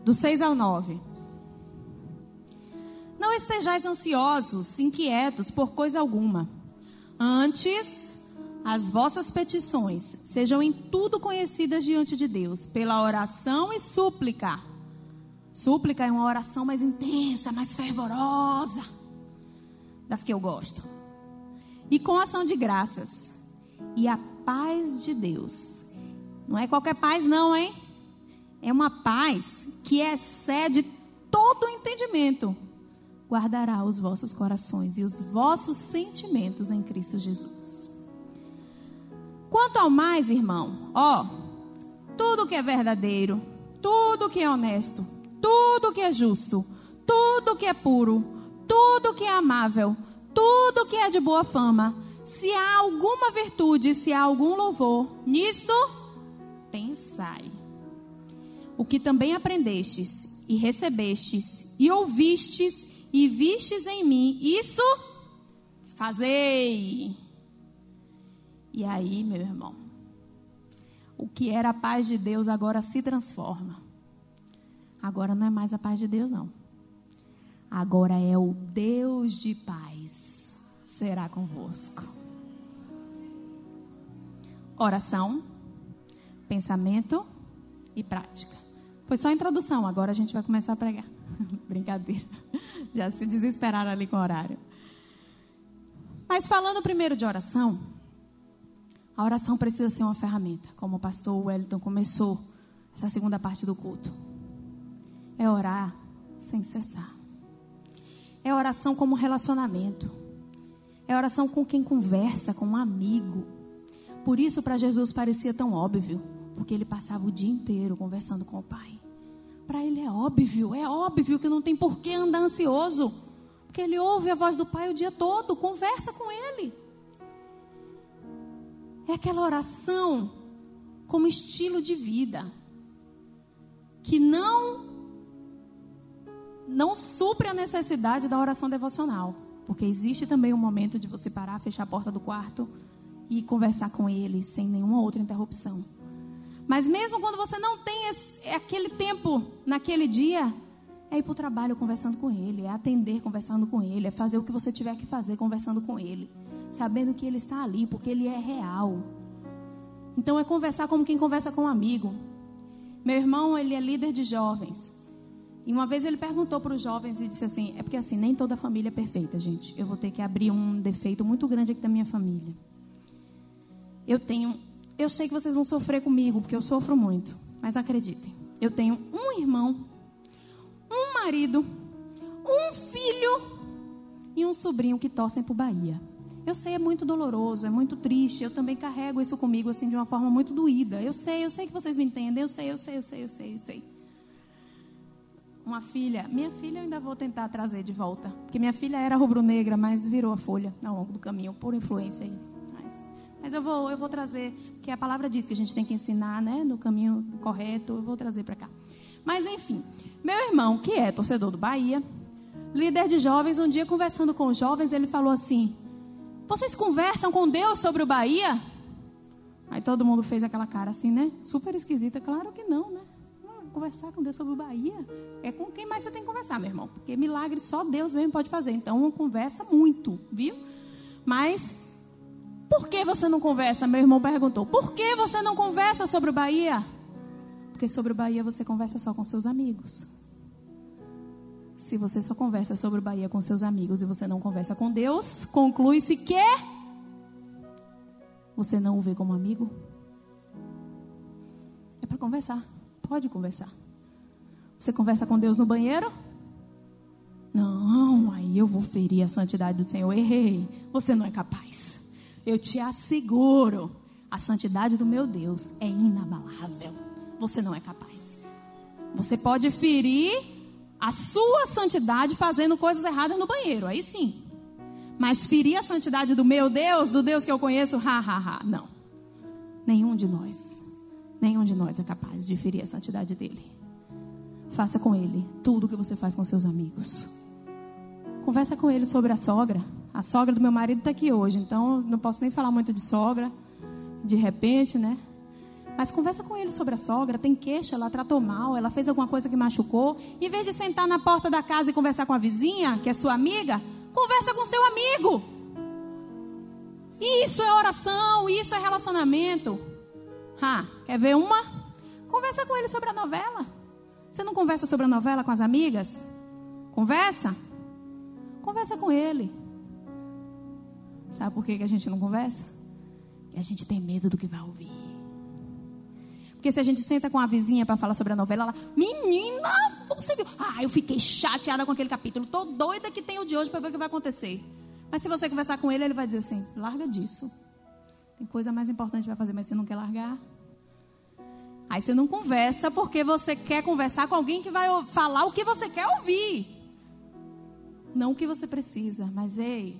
Do seis ao nove. Não estejais ansiosos, inquietos por coisa alguma. Antes... as vossas petições sejam em tudo conhecidas diante de Deus, pela oração e súplica. Súplica é uma oração mais intensa, mais fervorosa, das que eu gosto. E com ação de graças. E a paz de Deus. Não é qualquer paz não, hein? É uma paz que excede todo o entendimento. Guardará os vossos corações e os vossos sentimentos em Cristo Jesus. Quanto ao mais, irmão, ó, tudo que é verdadeiro, tudo que é honesto, tudo que é justo, tudo que é puro, tudo que é amável, tudo que é de boa fama, se há alguma virtude, se há algum louvor, nisto pensai. O que também aprendestes e recebestes e ouvistes e vistes em mim, isso fazei. E aí, meu irmão, o que era a paz de Deus agora se transforma. Agora não é mais a paz de Deus, não. Agora é o Deus de paz, será convosco. Oração, pensamento e prática. Foi só a introdução, agora a gente vai começar a pregar. Brincadeira, já se desesperaram ali com o horário. Mas falando primeiro de oração, a oração precisa ser uma ferramenta, como o pastor Wellington começou essa segunda parte do culto. É orar sem cessar. É oração como relacionamento. É oração com quem conversa, com um amigo. Por isso para Jesus parecia tão óbvio, porque ele passava o dia inteiro conversando com o Pai. Para ele é óbvio, é óbvio que não tem por que andar ansioso, porque ele ouve a voz do Pai o dia todo, conversa com ele. É aquela oração como estilo de vida, que não, não supre a necessidade da oração devocional, porque existe também um momento de você parar, fechar a porta do quarto e conversar com ele sem nenhuma outra interrupção. Mas mesmo quando você não tem esse, aquele tempo naquele dia, é ir para o trabalho conversando com ele, é atender conversando com ele, é fazer o que você tiver que fazer conversando com ele, sabendo que ele está ali, porque ele é real. Então é conversar como quem conversa com um amigo. Meu irmão, ele é líder de jovens, e uma vez ele perguntou para os jovens e disse assim, é porque assim, nem toda família é perfeita, gente, eu vou ter que abrir um defeito muito grande aqui da minha família. Eu tenho... Eu sei que vocês vão sofrer comigo, porque eu sofro muito. Mas acreditem, eu tenho um irmão, um marido, um filho e um sobrinho que torcem pro Bahia. Eu sei, é muito doloroso, é muito triste. Eu também carrego isso comigo, assim, de uma forma muito doída. Eu sei, eu sei que vocês me entendem. Eu sei, eu sei, eu sei, eu sei, eu sei. Uma filha, minha filha eu ainda vou tentar trazer de volta. Porque minha filha era rubro-negra, mas virou a folha ao longo do caminho, por influência aí. Mas eu vou, eu vou trazer, porque a palavra diz que a gente tem que ensinar, né, no caminho correto, eu vou trazer para cá. Mas enfim, meu irmão, que é torcedor do Bahia, líder de jovens, um dia conversando com os jovens, ele falou assim, vocês conversam com Deus sobre o Bahia? Aí todo mundo fez aquela cara assim, né, super esquisita, claro que não, né, não, conversar com Deus sobre o Bahia, é com quem mais você tem que conversar, meu irmão, porque milagre só Deus mesmo pode fazer, então conversa muito, viu, mas... Por que você não conversa? Meu irmão perguntou. Por que você não conversa sobre o Bahia? Porque sobre o Bahia você conversa só com seus amigos. Se você só conversa sobre o Bahia com seus amigos e você não conversa com Deus, conclui-se que você não o vê como amigo. É para conversar. Pode conversar. Você conversa com Deus no banheiro? Não, aí eu vou ferir a santidade do Senhor. Errei. Você não é capaz. Eu te asseguro, a santidade do meu Deus é inabalável. Você não é capaz. Você pode ferir a sua santidade fazendo coisas erradas no banheiro, aí sim. Mas ferir a santidade do meu Deus, do Deus que eu conheço, ha, ha, ha, não. Nenhum de nós, nenhum de nós é capaz de ferir a santidade dele. Faça com ele tudo o que você faz com seus amigos. Conversa com ele sobre a sogra. A sogra do meu marido está aqui hoje, então não posso nem falar muito de sogra, de repente, né? Mas conversa com ele sobre a sogra, tem queixa, ela tratou mal, ela fez alguma coisa que machucou. Em vez de sentar na porta da casa e conversar com a vizinha, que é sua amiga, conversa com seu amigo. Isso é oração, isso é relacionamento. Ah, quer ver uma? Conversa com ele sobre a novela. Você não conversa sobre a novela com as amigas? Conversa? Conversa com ele. Sabe por que a gente não conversa? Porque a gente tem medo do que vai ouvir. Porque se a gente senta com a vizinha para falar sobre a novela, ela, menina, como você viu? Ah, eu fiquei chateada com aquele capítulo. Tô doida que tem o de hoje para ver o que vai acontecer. Mas se você conversar com ele, ele vai dizer assim, larga disso. Tem coisa mais importante para fazer, mas você não quer largar. Aí você não conversa porque você quer conversar com alguém que vai falar o que você quer ouvir. Não o que você precisa, mas ei,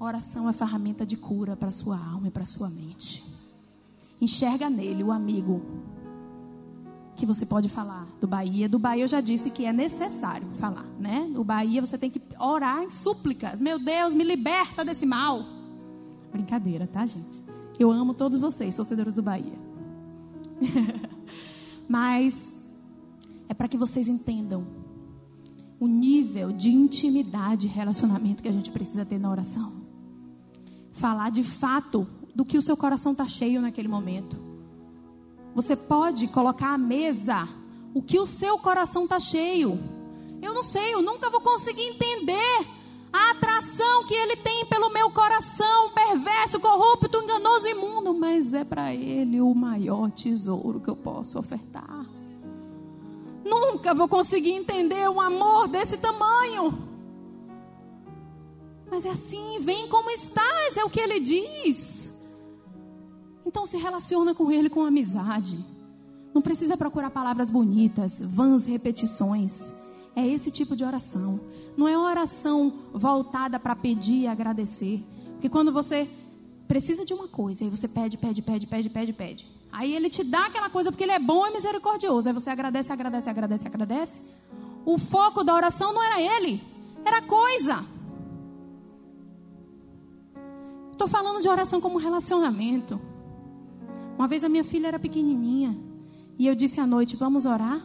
oração é ferramenta de cura para sua alma e para sua mente. Enxerga nele o amigo que você pode falar do Bahia. Do Bahia eu já disse que é necessário falar, né? Do Bahia você tem que orar em súplicas. Meu Deus, me liberta desse mal. Brincadeira, tá, gente? Eu amo todos vocês, torcedores do Bahia. Mas é para que vocês entendam o nível de intimidade e relacionamento que a gente precisa ter na oração. Falar de fato do que o seu coração está cheio naquele momento. Você pode colocar à mesa o que o seu coração está cheio. Eu não sei, eu nunca vou conseguir entender a atração que ele tem pelo meu coração, perverso, corrupto, enganoso e imundo. Mas é para ele o maior tesouro que eu posso ofertar. Nunca vou conseguir entender um amor desse tamanho. Mas é assim, vem como estás, é o que ele diz. Então se relaciona com ele com amizade. Não precisa procurar palavras bonitas, vãs repetições. É esse tipo de oração. Não é uma oração voltada para pedir e agradecer. Porque quando você precisa de uma coisa, aí você pede, pede, pede, pede, pede, pede. Aí ele te dá aquela coisa porque ele é bom e misericordioso. Aí você agradece, agradece, agradece, agradece. O foco da oração não era ele, era a coisa. Estou falando de oração como relacionamento. Uma vez a minha filha era pequenininha e eu disse à noite, vamos orar?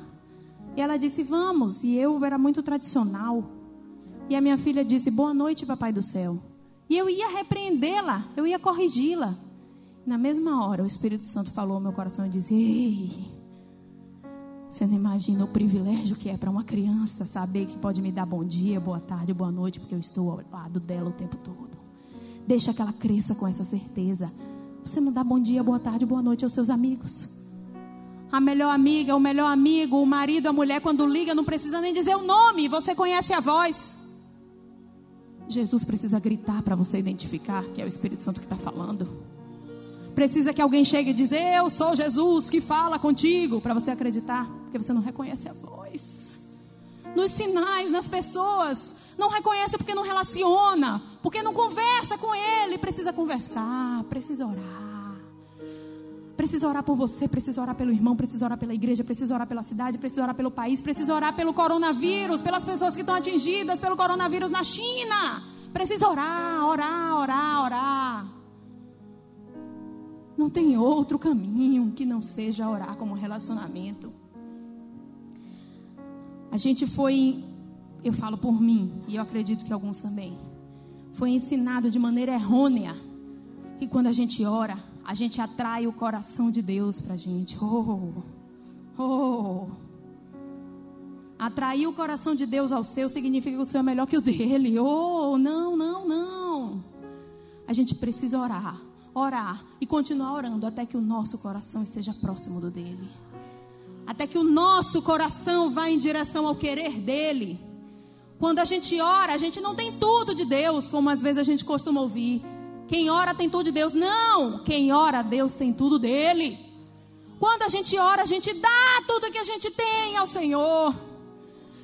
E ela disse, vamos. E eu era muito tradicional. E a minha filha disse, boa noite, papai do céu. E eu ia repreendê-la, eu ia corrigi-la. Na mesma hora, o Espírito Santo falou ao meu coração e disse, ei, você não imagina o privilégio que é para uma criança saber que pode me dar bom dia, boa tarde, boa noite, porque eu estou ao lado dela o tempo todo. Deixa que ela cresça com essa certeza. Você não dá bom dia, boa tarde, boa noite aos seus amigos. A melhor amiga, o melhor amigo, o marido, a mulher, quando liga, não precisa nem dizer o nome, você conhece a voz. Jesus precisa gritar para você identificar que é o Espírito Santo que está falando. Precisa que alguém chegue e diz, eu sou Jesus que fala contigo, para você acreditar, porque você não reconhece a voz. Nos sinais, nas pessoas, não reconhece porque não relaciona, porque não conversa com ele. Precisa conversar, precisa orar. Precisa orar por você, precisa orar pelo irmão, precisa orar pela igreja, precisa orar pela cidade, precisa orar pelo país, precisa orar pelo coronavírus, pelas pessoas que estão atingidas pelo coronavírus na China. Precisa orar, orar, orar, orar. Não tem outro caminho que não seja orar como relacionamento. A gente foi, eu falo por mim, e eu acredito que alguns também, foi ensinado de maneira errônea que quando a gente ora, a gente atrai o coração de Deus pra gente. Oh, oh. Atrair o coração de Deus ao seu significa que o seu é melhor que o dele. Oh, não, não, não. A gente precisa orar, orar e continuar orando até que o nosso coração esteja próximo do dele. Até que o nosso coração vá em direção ao querer dele. Quando a gente ora, a gente não tem tudo de Deus, como às vezes a gente costuma ouvir. Quem ora tem tudo de Deus. Não, quem ora, Deus tem tudo dele. Quando a gente ora, a gente dá tudo que a gente tem ao Senhor.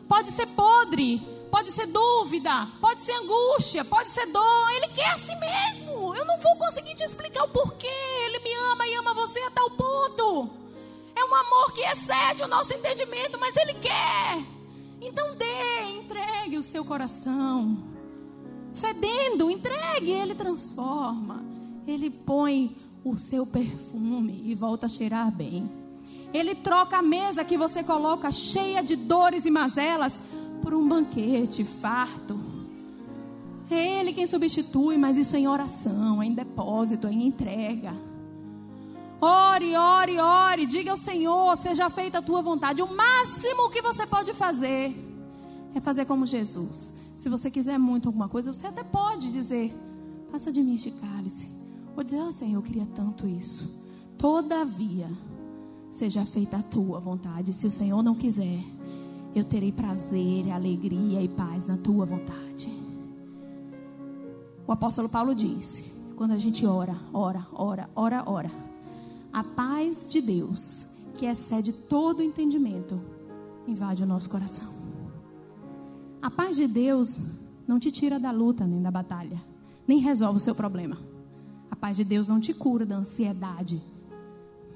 Pode ser podre, pode ser dúvida, pode ser angústia, pode ser dor. Ele quer a si mesmo. Eu não vou conseguir te explicar o porquê. Ele me ama e ama você a tal ponto. É um amor que excede o nosso entendimento, mas ele quer. Então dê, entregue o seu coração. Fedendo, entregue, ele transforma. Ele põe o seu perfume e volta a cheirar bem. Ele troca a mesa que você coloca cheia de dores e mazelas por um banquete farto. É ele quem substitui, mas isso é em oração, é em depósito, é em entrega. Ore, ore, ore, diga ao Senhor, seja feita a tua vontade. O máximo que você pode fazer é fazer como Jesus. Se você quiser muito alguma coisa, você até pode dizer, passa de mim este cálice. Ou dizer, oh Senhor, eu queria tanto isso. Todavia, seja feita a tua vontade. Se o Senhor não quiser, eu terei prazer, alegria e paz na tua vontade. O apóstolo Paulo disse, quando a gente ora, ora, ora, ora, ora, a paz de Deus, que excede todo entendimento, invade o nosso coração. A paz de Deus não te tira da luta nem da batalha, nem resolve o seu problema. A paz de Deus não te cura da ansiedade,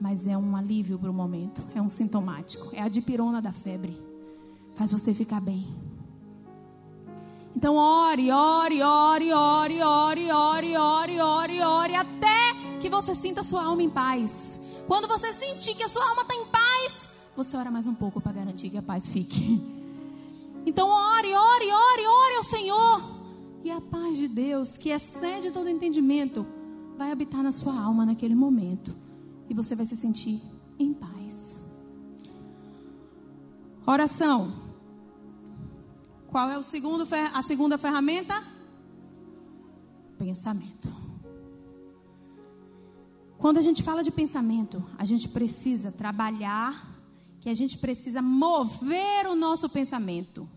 mas é um alívio para o momento, é um sintomático, é a dipirona da febre, faz você ficar bem. Então ore, ore, ore, ore, ore, ore, ore, ore, ore, até que você sinta sua alma em paz. Quando você sentir que a sua alma está em paz, você ora mais um pouco para garantir que a paz fique. Então ore, ore, ore, ore ao Senhor. E a paz de Deus, que excede todo entendimento, vai habitar na sua alma naquele momento. E você vai se sentir em paz. Oração. Qual é o segundo, a segunda ferramenta? Pensamento. Quando a gente fala de pensamento, a gente precisa trabalhar, que a gente precisa mover o nosso pensamento.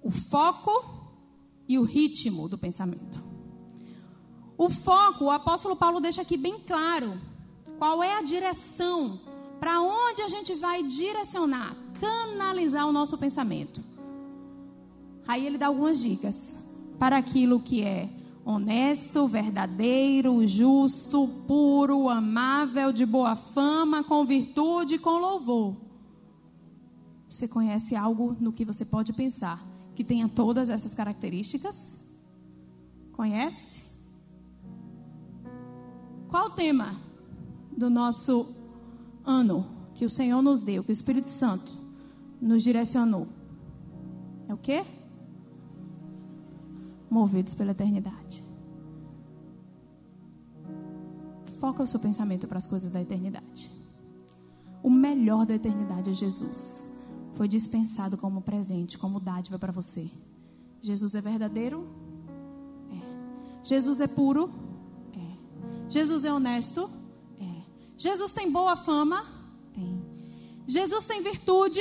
O foco e o ritmo do pensamento. O foco, o apóstolo Paulo deixa aqui bem claro. Qual é a direção? Para onde a gente vai direcionar, canalizar o nosso pensamento? Aí ele dá algumas dicas para aquilo que é honesto, verdadeiro, justo, puro, amável, de boa fama, com virtude, com louvor. Você conhece algo no que você pode pensar que tenha todas essas características? Conhece? Qual o tema do nosso ano que o Senhor nos deu, que o Espírito Santo nos direcionou? É o quê? Movidos pela eternidade. Foca o seu pensamento para as coisas da eternidade. O melhor da eternidade é Jesus. Foi dispensado como presente, como dádiva para você. Jesus é verdadeiro? É. Jesus é puro? É. Jesus é honesto? É. Jesus tem boa fama? Tem. Jesus tem virtude?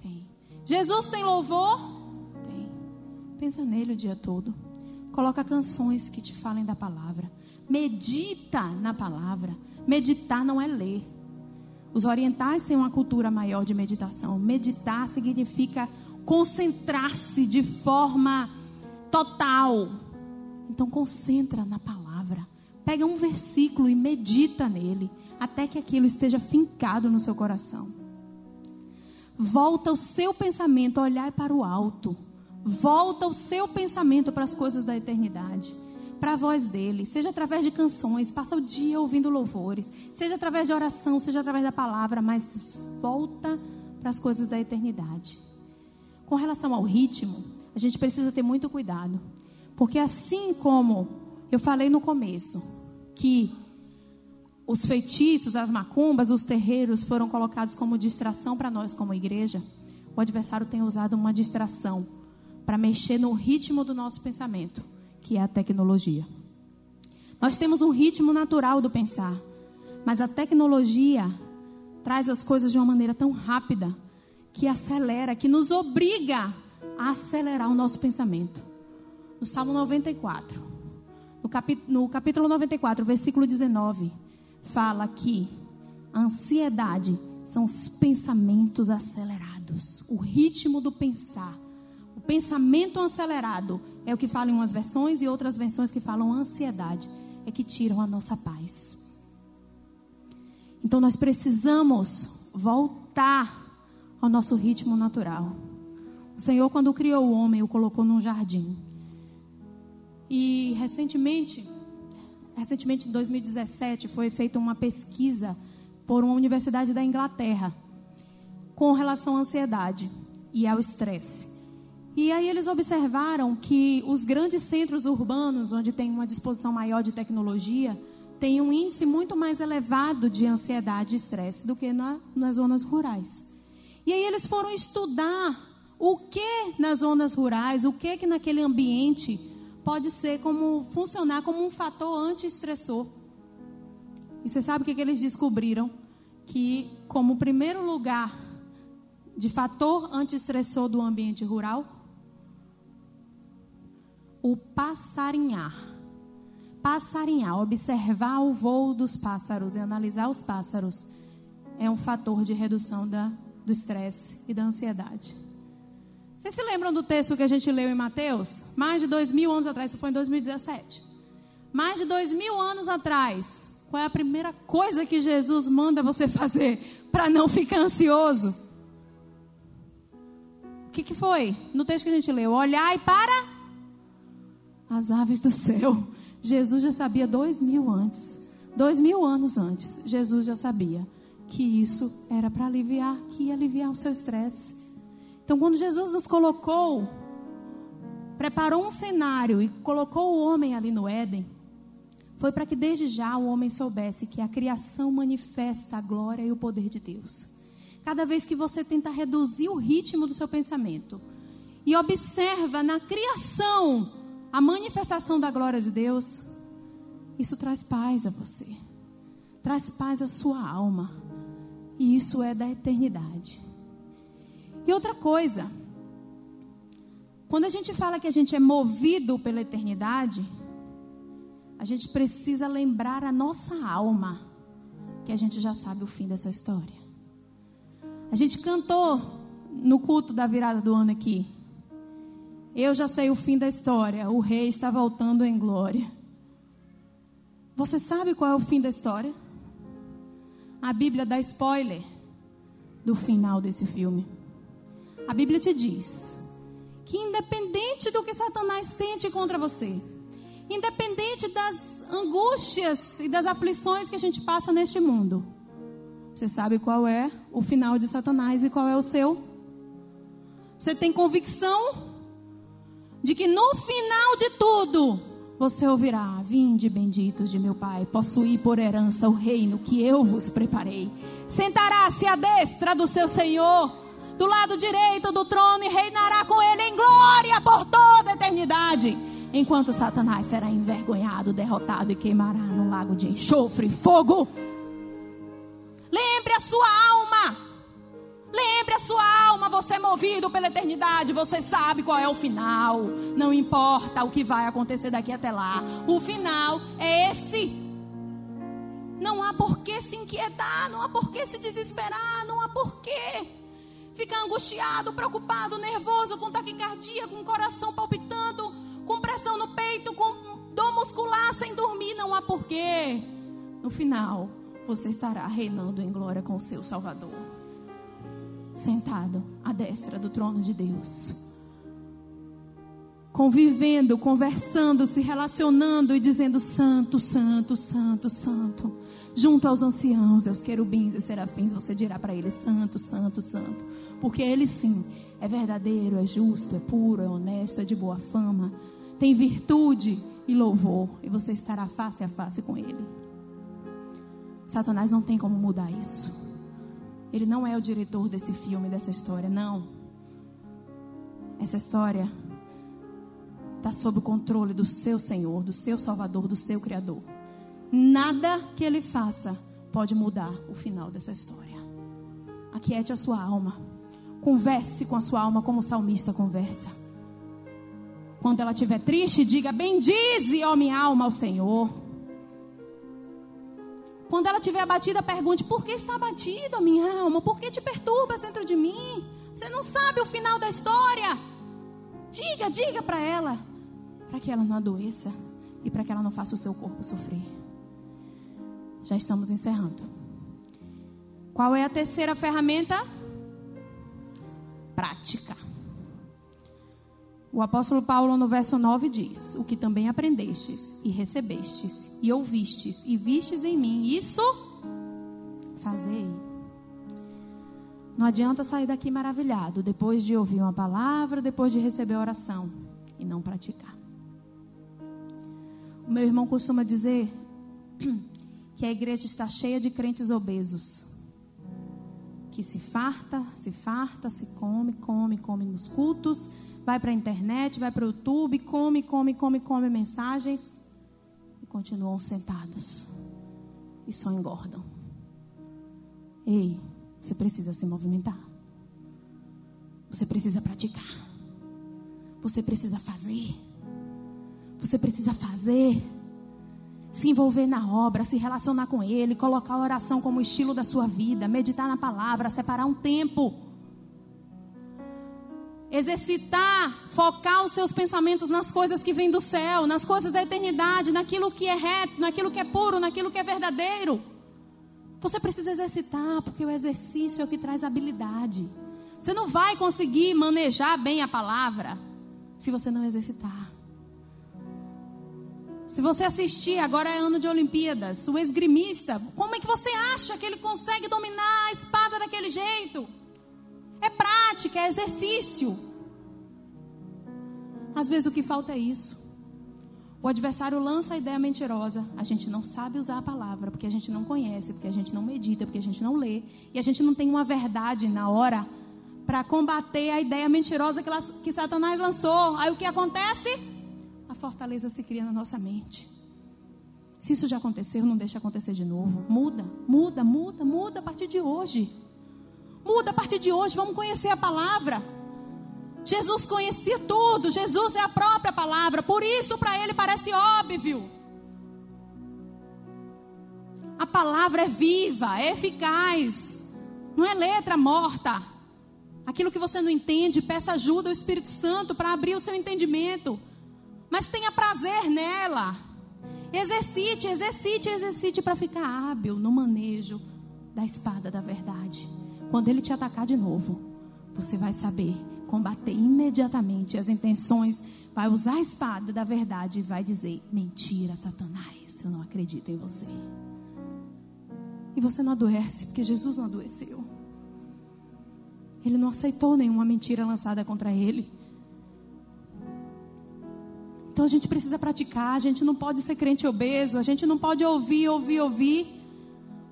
Tem. Jesus tem louvor? Pensa nele o dia todo. Coloca canções que te falem da palavra. Medita na palavra. Meditar não é ler. Os orientais têm uma cultura maior de meditação. Meditar significa concentrar-se de forma total. Então concentra na palavra. Pega um versículo e medita nele, até que aquilo esteja fincado no seu coração. Volta o seu pensamento, olhar para o alto. Volta o seu pensamento para as coisas da eternidade, para a voz dele, seja através de canções, passa o dia ouvindo louvores, seja através de oração, seja através da palavra, mas volta para as coisas da eternidade. Com relação ao ritmo, a gente precisa ter muito cuidado, porque assim como eu falei no começo, que os feitiços, as macumbas, os terreiros foram colocados como distração para nós como igreja, o adversário tem usado uma distração para mexer no ritmo do nosso pensamento, que é a tecnologia. Nós temos um ritmo natural do pensar, mas a tecnologia traz as coisas de uma maneira tão rápida, que acelera, que nos obriga a acelerar o nosso pensamento. No Salmo noventa e quatro, no, capi- no capítulo noventa e quatro, versículo dezenove, fala que a ansiedade são os pensamentos acelerados, o ritmo do pensar. O pensamento acelerado é o que falam umas versões e outras versões que falam ansiedade, é que tiram a nossa paz. Então nós precisamos voltar ao nosso ritmo natural. O Senhor, quando criou o homem, o colocou num jardim. E recentemente, recentemente em dois mil e dezessete, foi feita uma pesquisa por uma universidade da Inglaterra com relação à ansiedade e ao estresse. E aí eles observaram que os grandes centros urbanos, onde tem uma disposição maior de tecnologia, tem um índice muito mais elevado de ansiedade e estresse do que na, nas zonas rurais. E aí eles foram estudar o que nas zonas rurais, o que que naquele ambiente pode ser como, funcionar como um fator antiestressor. E você sabe o que que eles descobriram? Que como primeiro lugar de fator antiestressor do ambiente rural, o passarinhar. passarinhar, observar o voo dos pássaros e analisar os pássaros é um fator de redução da, do estresse e da ansiedade. Vocês se lembram do texto que a gente leu em Mateus? Mais de dois mil anos atrás, isso foi em dois mil e dezessete. Mais de dois mil anos atrás, qual é a primeira coisa que Jesus manda você fazer para não ficar ansioso? O que, que foi? No texto que a gente leu, olhai para as aves do céu. Jesus já sabia dois mil antes, dois mil anos antes, Jesus já sabia que isso era para aliviar, que ia aliviar o seu estresse. Então, quando Jesus nos colocou, preparou um cenário e colocou o homem ali no Éden, foi para que desde já o homem soubesse que a criação manifesta a glória e o poder de Deus. Cada vez que você tenta reduzir o ritmo do seu pensamento e observa na criação a manifestação da glória de Deus, isso traz paz a você, traz paz à sua alma, e isso é da eternidade. E outra coisa, quando a gente fala que a gente é movido pela eternidade, a gente precisa lembrar a nossa alma que a gente já sabe o fim dessa história. A gente cantou no culto da virada do ano aqui: eu já sei o fim da história, o rei está voltando em glória. Você sabe qual é o fim da história? A Bíblia dá spoiler do final desse filme. A Bíblia te diz que, independente do que Satanás tente contra você, independente das angústias e das aflições que a gente passa neste mundo, você sabe qual é o final de Satanás e qual é o seu. Você tem convicção de que no final de tudo você ouvirá: vinde, benditos de meu Pai, possuí por herança o reino que eu vos preparei. Sentará-se à destra do seu Senhor, do lado direito do trono, e reinará com ele em glória por toda a eternidade. Enquanto Satanás será envergonhado, derrotado e queimará no lago de enxofre e fogo. Lembre a sua alma. Lembre a sua alma. Você é movido pela eternidade. Você sabe qual é o final. Não importa o que vai acontecer daqui até lá. O final é esse. Não há por que se inquietar. Não há por que se desesperar. Não há por que ficar angustiado, preocupado, nervoso, com taquicardia, com o coração palpitando, com pressão no peito, com dor muscular, sem dormir. Não há porquê. No final, você estará reinando em glória com o seu Salvador, sentado à destra do trono de Deus, convivendo, conversando, se relacionando e dizendo: santo, santo, santo, santo. Junto aos anciãos, aos querubins e serafins, você dirá para ele: santo, santo, santo. Porque ele sim é verdadeiro, é justo, é puro, é honesto, é de boa fama, tem virtude e louvor. E você estará face a face com ele. Satanás não tem como mudar isso. Ele não é o diretor desse filme, dessa história, não. Essa história está sob o controle do seu Senhor, do seu Salvador, do seu Criador. Nada que ele faça pode mudar o final dessa história. Aquiete a sua alma. Converse com a sua alma como o salmista conversa. Quando ela estiver triste, diga: bendize, ó minha alma, ao Senhor. Quando ela estiver abatida, pergunte: por que está abatida, minha alma? Por que te perturbas dentro de mim? Você não sabe o final da história. Diga, diga para ela, para que ela não adoeça e para que ela não faça o seu corpo sofrer. Já estamos encerrando. Qual é a terceira ferramenta? Prática. O apóstolo Paulo, no verso nove, diz: o que também aprendestes e recebestes e ouvistes e vistes em mim, isso fazei. Não adianta sair daqui maravilhado depois de ouvir uma palavra, depois de receber a oração, e não praticar. O meu irmão costuma dizer que a igreja está cheia de crentes obesos, que se farta, se farta, se come, come, come nos cultos, vai para a internet, vai para o YouTube, come, come, come, come mensagens, e continuam sentados e só engordam. Ei, você precisa se movimentar, você precisa praticar, você precisa fazer, você precisa fazer. se envolver na obra, se relacionar com Ele, colocar a oração como estilo da sua vida, meditar na palavra, separar um tempo, exercitar, focar os seus pensamentos nas coisas que vêm do céu, nas coisas da eternidade, naquilo que é reto, naquilo que é puro, naquilo que é verdadeiro. Você precisa exercitar, porque o exercício é o que traz habilidade. Você não vai conseguir manejar bem a palavra se você não exercitar. Se você assistir, agora é ano de Olimpíadas, o esgrimista, como é que você acha que ele consegue dominar a espada daquele jeito? É prática, é exercício. Às vezes o que falta é isso. O adversário lança a ideia mentirosa, a gente não sabe usar a palavra, porque a gente não conhece, porque a gente não medita, porque a gente não lê, e a gente não tem uma verdade na hora para combater a ideia mentirosa que, ela, que Satanás lançou. Aí o que acontece? Fortaleza se cria na nossa mente. Se isso já aconteceu, não deixa acontecer de novo. Muda, muda, muda, muda a partir de hoje. Muda a partir de hoje. Vamos conhecer a palavra. Jesus conhecia tudo. Jesus é a própria palavra. Por isso, para ele parece óbvio. A palavra é viva, é eficaz. Não é letra morta. Aquilo que você não entende, peça ajuda ao Espírito Santo para abrir o seu entendimento. Mas tenha prazer nela. Exercite, exercite, exercite para ficar hábil no manejo da espada da verdade. Quando ele te atacar de novo, você vai saber combater imediatamente as intenções. Vai usar a espada da verdade e vai dizer: mentira, Satanás, eu não acredito em você. E você não adoece, porque Jesus não adoeceu. Ele não aceitou nenhuma mentira lançada contra ele. Então a gente precisa praticar, a gente não pode ser crente obeso, a gente não pode ouvir, ouvir, ouvir.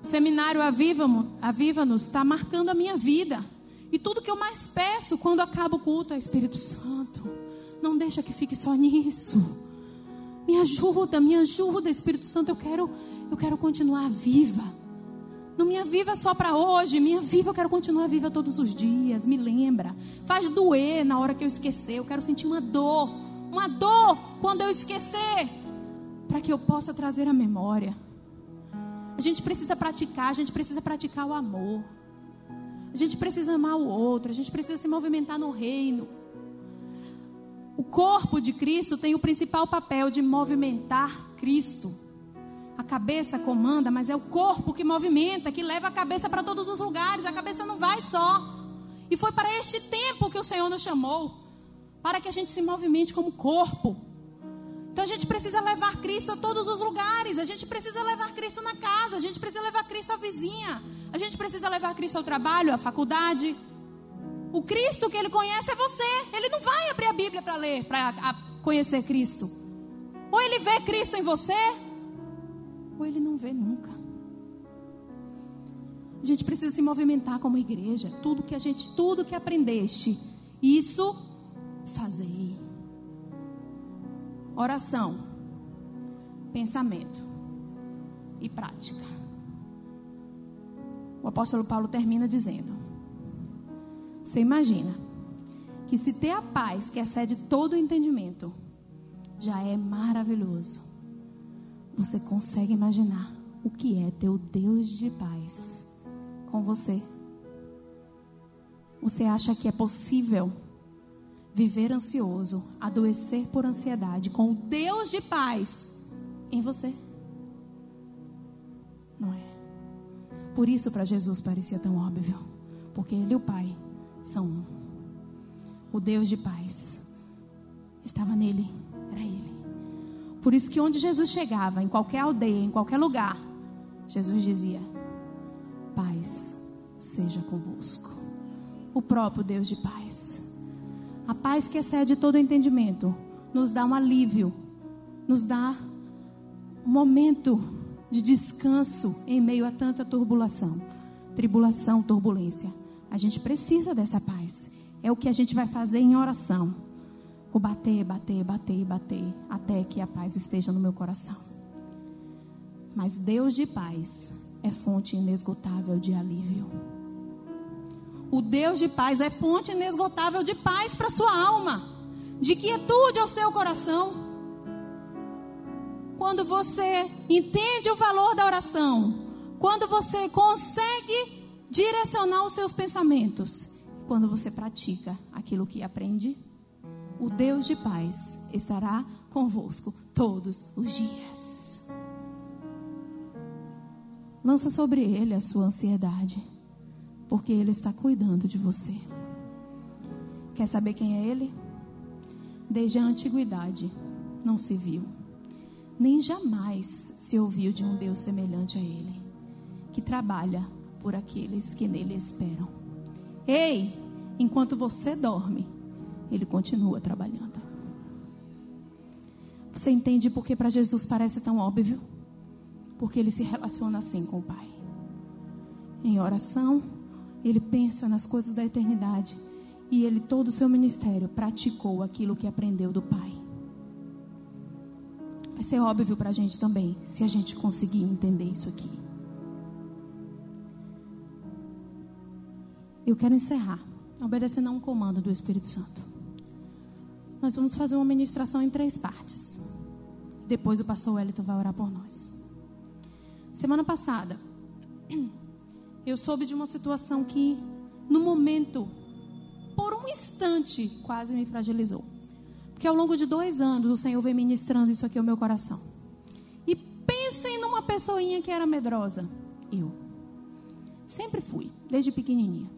O seminário Aviva-nos está marcando a minha vida. E tudo que eu mais peço quando acaba o culto é: Espírito Santo, não deixa que fique só nisso. Me ajuda, me ajuda, Espírito Santo, eu quero, eu quero continuar viva. Não me aviva só para hoje, me aviva, eu quero continuar viva todos os dias, me lembra. Faz doer na hora que eu esquecer, eu quero sentir uma dor. Uma dor quando eu esquecer, para que eu possa trazer a memória. A gente precisa praticar, a gente precisa praticar o amor. A gente precisa amar o outro, a gente precisa se movimentar no reino. O corpo de Cristo tem o principal papel de movimentar Cristo. A cabeça comanda, mas é o corpo que movimenta, que leva a cabeça para todos os lugares. A cabeça não vai só. E foi para este tempo que o Senhor nos chamou, para que a gente se movimente como corpo. Então a gente precisa levar Cristo a todos os lugares, a gente precisa levar Cristo na casa, a gente precisa levar Cristo à vizinha, a gente precisa levar Cristo ao trabalho, à faculdade. O Cristo que ele conhece é você. Ele não vai abrir a Bíblia para ler, para conhecer Cristo. Ou ele vê Cristo em você, ou ele não vê nunca. A gente precisa se movimentar como igreja. Tudo que a gente, tudo que aprendeste, isso fazei. Oração, pensamento e prática. O apóstolo Paulo termina dizendo: você imagina que se ter a paz que excede todo o entendimento já é maravilhoso, você consegue imaginar o que é ter o Deus de paz com você? Você acha que é possível viver ansioso, adoecer por ansiedade, com o Deus de paz em você? Não é? Por isso para Jesus parecia tão óbvio, porque ele e o Pai são um. O Deus de paz estava nele, era ele. Por isso que onde Jesus chegava, em qualquer aldeia, em qualquer lugar, Jesus dizia: paz seja convosco. O próprio Deus de paz. A paz que excede todo entendimento nos dá um alívio, nos dá um momento de descanso em meio a tanta turbulação, tribulação, turbulência. A gente precisa dessa paz. É o que a gente vai fazer em oração. O bater, bater, bater, bater, até que a paz esteja no meu coração. Mas Deus de paz é fonte inesgotável de alívio. O Deus de paz é fonte inesgotável de paz para sua alma, de quietude ao seu coração. quando você entende o valor da oração, quando você consegue direcionar os seus pensamentos, quando você pratica aquilo que aprende, o Deus de paz estará convosco todos os dias. Lança sobre Ele a sua ansiedade, porque Ele está cuidando de você. Quer saber quem é Ele? Desde a antiguidade não se viu, nem jamais se ouviu de um Deus semelhante a Ele, que trabalha por aqueles que nele esperam. Ei, enquanto você dorme, Ele continua trabalhando. Você entende por que para Jesus parece tão óbvio? Porque Ele se relaciona assim com o Pai. Em oração, Ele pensa nas coisas da eternidade, e Ele, todo o seu ministério, praticou aquilo que aprendeu do Pai. Vai ser óbvio para a gente também, se a gente conseguir entender isso aqui. Eu quero encerrar obedecendo a um comando do Espírito Santo. Nós vamos fazer uma ministração em três partes. Depois o pastor Wellington vai orar por nós. Semana passada, eu soube de uma situação que, no momento, por um instante, quase me fragilizou. Porque ao longo de dois anos, o Senhor vem ministrando isso aqui ao meu coração. E pensem numa pessoinha que era medrosa. Eu. Sempre fui, desde pequenininha.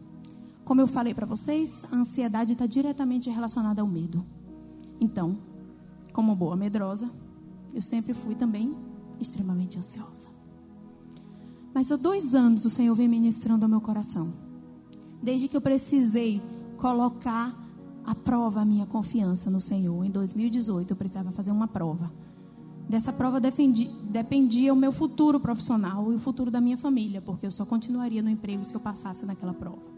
Como eu falei para vocês, a ansiedade está diretamente relacionada ao medo. Então, como boa medrosa, eu sempre fui também extremamente ansiosa. Mas há dois anos o Senhor vem ministrando ao meu coração. Desde que eu precisei colocar à prova a minha confiança no Senhor. Em dois mil e dezoito eu precisava fazer uma prova. Dessa prova defendi, dependia o meu futuro profissional e o futuro da minha família, porque eu só continuaria no emprego se eu passasse naquela prova.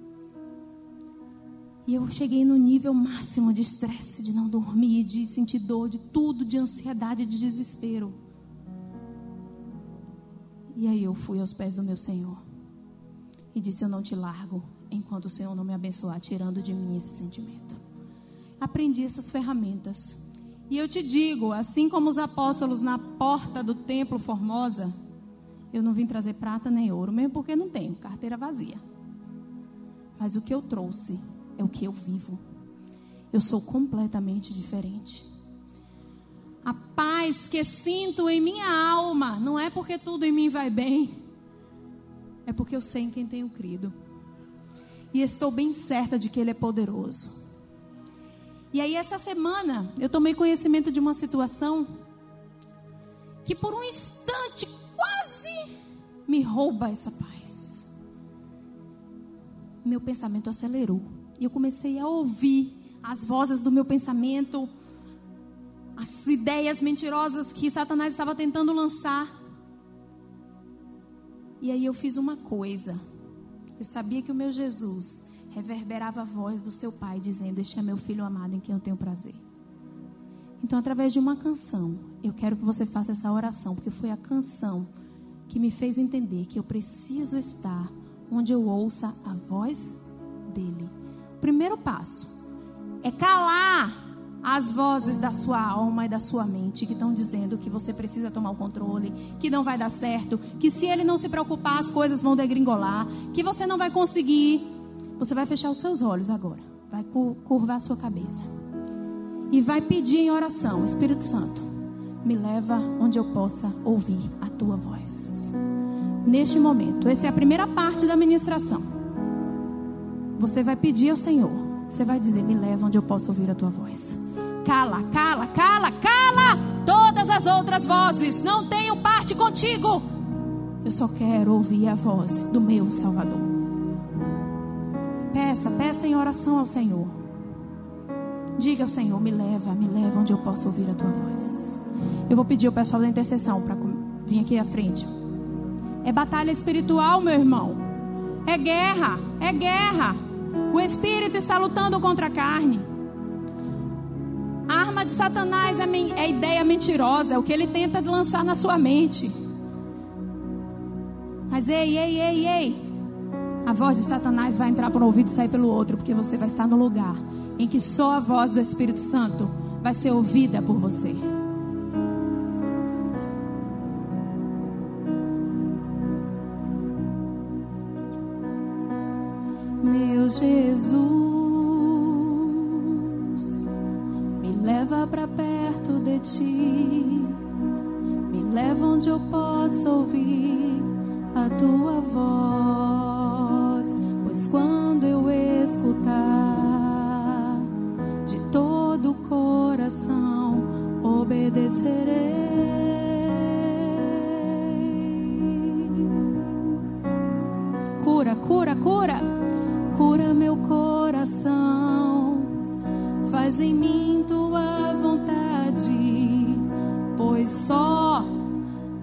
E eu cheguei no nível máximo de estresse, de não dormir, de sentir dor, de tudo, de ansiedade, de desespero. E aí eu fui aos pés do meu Senhor e disse: eu não te largo enquanto o Senhor não me abençoar, tirando de mim esse sentimento. Aprendi essas ferramentas. E eu te digo, assim como os apóstolos na porta do templo Formosa, eu não vim trazer prata nem ouro, mesmo porque não tenho, carteira vazia. Mas o que eu trouxe é o que eu vivo. Eu sou completamente diferente. A paz que sinto em minha alma não é porque tudo em mim vai bem, é porque eu sei em quem tenho crido. E estou bem certa de que Ele é poderoso. E aí essa semana eu tomei conhecimento de uma situação que por um instante quase me rouba essa paz. Meu pensamento acelerou. E eu comecei a ouvir as vozes do meu pensamento, as ideias mentirosas que Satanás estava tentando lançar. E aí eu fiz uma coisa. Eu sabia que o meu Jesus reverberava a voz do seu Pai, dizendo: este é meu filho amado em quem eu tenho prazer. Então, através de uma canção, eu quero que você faça essa oração, porque foi a canção que me fez entender que eu preciso estar onde eu ouça a voz dele. O primeiro passo é calar as vozes da sua alma e da sua mente, que estão dizendo que você precisa tomar o controle, que não vai dar certo, que se ele não se preocupar as coisas vão degringolar, que você não vai conseguir. Você vai fechar os seus olhos agora, vai curvar a sua cabeça e vai pedir em oração: Espírito Santo, me leva onde eu possa ouvir a tua voz neste momento. Essa é a primeira parte da ministração. Você vai pedir ao Senhor, você vai dizer: me leva onde eu possa ouvir a tua voz. Cala, cala, cala, cala todas as outras vozes. Não tenho parte contigo. Eu só quero ouvir a voz do meu Salvador. Peça, peça em oração ao Senhor. Diga ao Senhor: me leva, me leva onde eu possa ouvir a tua voz. Eu vou pedir ao pessoal da intercessão para vir aqui à frente. É batalha espiritual, meu irmão. É guerra, é guerra. O espírito está lutando contra a carne. A arma de Satanás é a ideia mentirosa, é o que ele tenta lançar na sua mente. Mas ei, ei, ei, ei, a voz de Satanás vai entrar por um ouvido e sair pelo outro, porque você vai estar no lugar em que só a voz do Espírito Santo vai ser ouvida por você. Jesus, me leva pra perto de ti, me leva onde eu possa ouvir a tua voz, pois quando eu escutar de todo o coração obedecerei. Cura, cura, cura, cura meu coração, faz em mim tua vontade, pois só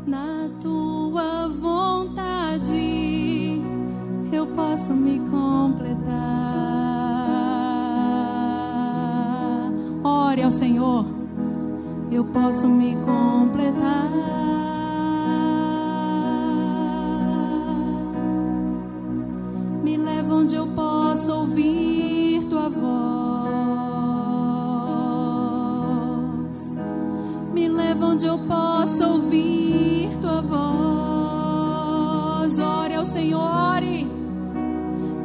na tua vontade eu posso me completar. Ore ao Senhor, eu posso me completar. Onde eu posso ouvir tua voz, me leva onde eu posso ouvir tua voz. Ore ao Senhor, ore.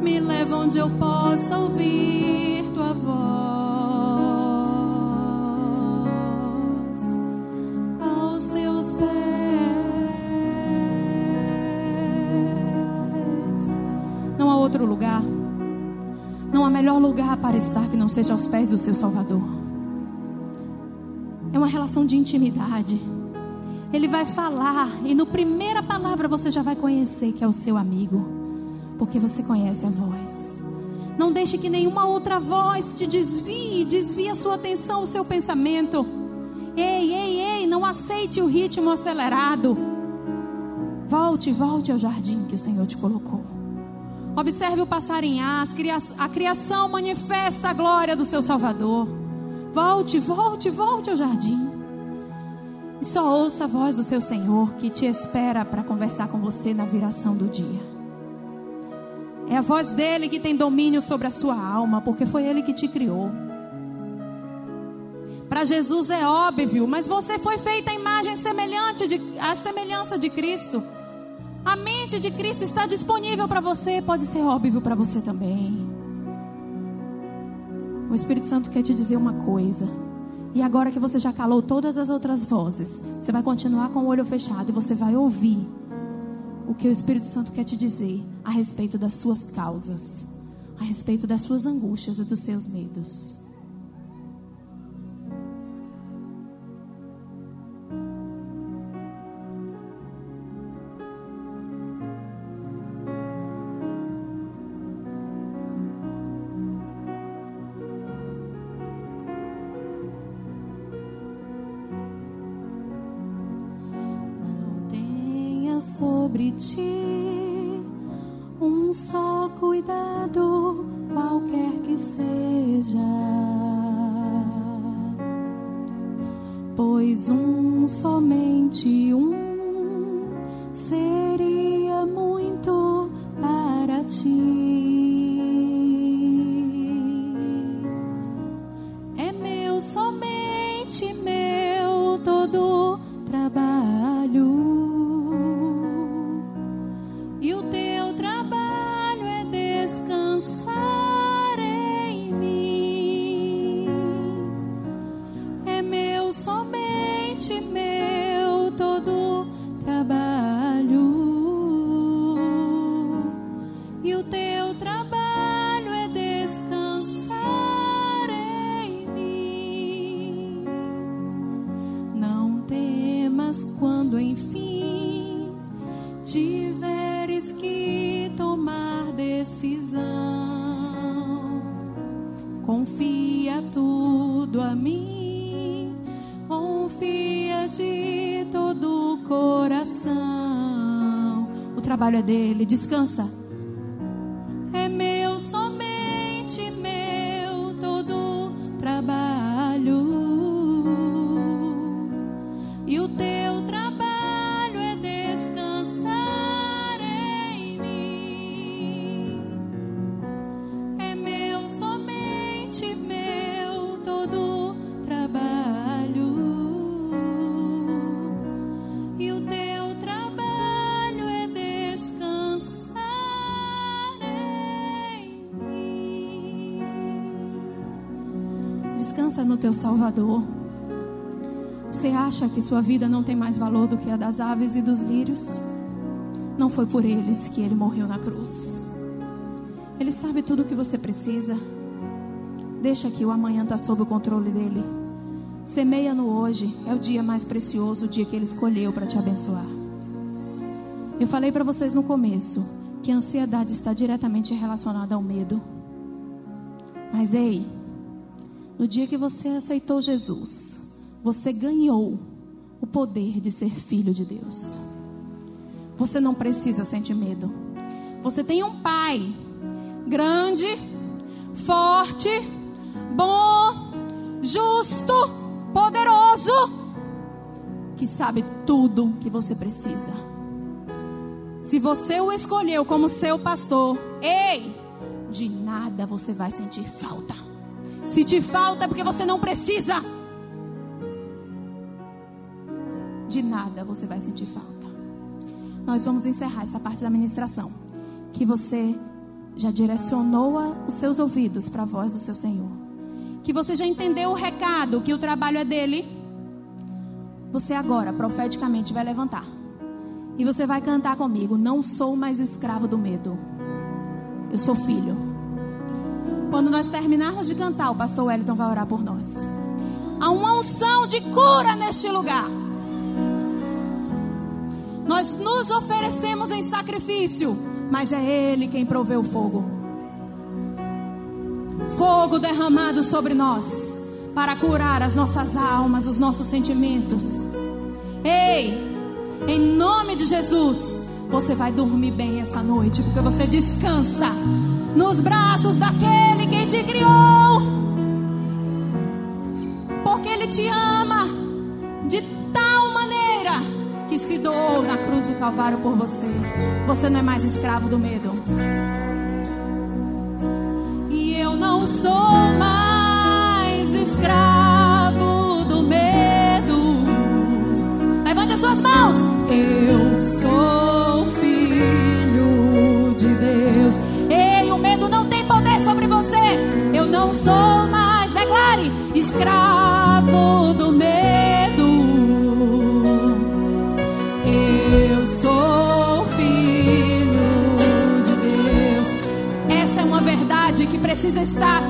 Me leva onde eu posso ouvir tua voz, aos teus pés. Outro lugar, não há melhor lugar para estar que não seja aos pés do seu Salvador. É uma relação de intimidade. Ele vai falar e no primeira palavra você já vai conhecer que é o seu amigo, porque você conhece a voz. Não deixe que nenhuma outra voz te desvie, desvie a sua atenção, o seu pensamento. Ei, ei, ei, não aceite o ritmo acelerado. Volte, volte ao jardim que o Senhor te colocou. Observe o passarinhar, a criação manifesta a glória do seu Salvador. Volte, volte, volte ao jardim. E só ouça a voz do seu Senhor que te espera para conversar com você na viração do dia. É a voz dele que tem domínio sobre a sua alma, porque foi ele que te criou. Para Jesus é óbvio, mas você foi feita a imagem semelhante de, a semelhança de Cristo. A mente de Cristo está disponível para você, pode ser óbvio para você também. O Espírito Santo quer te dizer uma coisa. E agora que você já calou todas as outras vozes, você vai continuar com o olho fechado e você vai ouvir o que o Espírito Santo quer te dizer a respeito das suas causas, a respeito das suas angústias e dos seus medos. Sobre ti um só cuidado, qualquer que seja, pois um, somente um, seria muito para ti. É meu, somente meu, todo trabalho. É dele, descansa. É meu, somente meu, todo trabalho, e o teu trabalho é descansar em mim. É meu, somente meu, todo trabalho, e o teu trabalho é descansar em mim. confiança no teu Salvador? Você acha que sua vida não tem mais valor do que a das aves e dos lírios? Não foi por eles que ele morreu na cruz. Ele sabe tudo o que você precisa. Deixa que o amanhã está sob o controle dele. Semeia no hoje. É o dia mais precioso, o dia que ele escolheu para te abençoar. Eu falei para vocês no começo que a ansiedade está diretamente relacionada ao medo. Mas ei, no dia que você aceitou Jesus, você ganhou o poder de ser filho de Deus. Você não precisa sentir medo. Você tem um pai grande, forte, bom, justo, poderoso, que sabe tudo que você precisa. Se você o escolheu como seu pastor, ei, de nada você vai sentir falta. Se te falta é porque você não precisa. De nada você vai sentir falta. Nós vamos encerrar essa parte da ministração, que você já direcionou os seus ouvidos para a voz do seu Senhor, que você já entendeu o recado, que o trabalho é dele. Você agora profeticamente vai levantar e você vai cantar comigo: não sou mais escravo do medo, eu sou filho. Quando nós terminarmos de cantar, o pastor Wellington vai orar por nós. Há uma unção de cura neste lugar. Nós nos oferecemos em sacrifício, mas é ele quem proveu o fogo. Fogo derramado sobre nós para curar as nossas almas, os nossos sentimentos. Ei, em nome de Jesus, você vai dormir bem essa noite, porque você descansa nos braços daquele que te criou, porque ele te ama de tal maneira que se doou na cruz do Calvário por você. Você não é mais escravo do medo. E eu não sou mais escravo do medo. Levante as suas mãos. Eu sou filho de Deus. Ei, o medo não tem poder sobre você. Eu não sou mais, declare, escravo do medo. Sou filho de Deus. Essa é uma verdade que precisa estar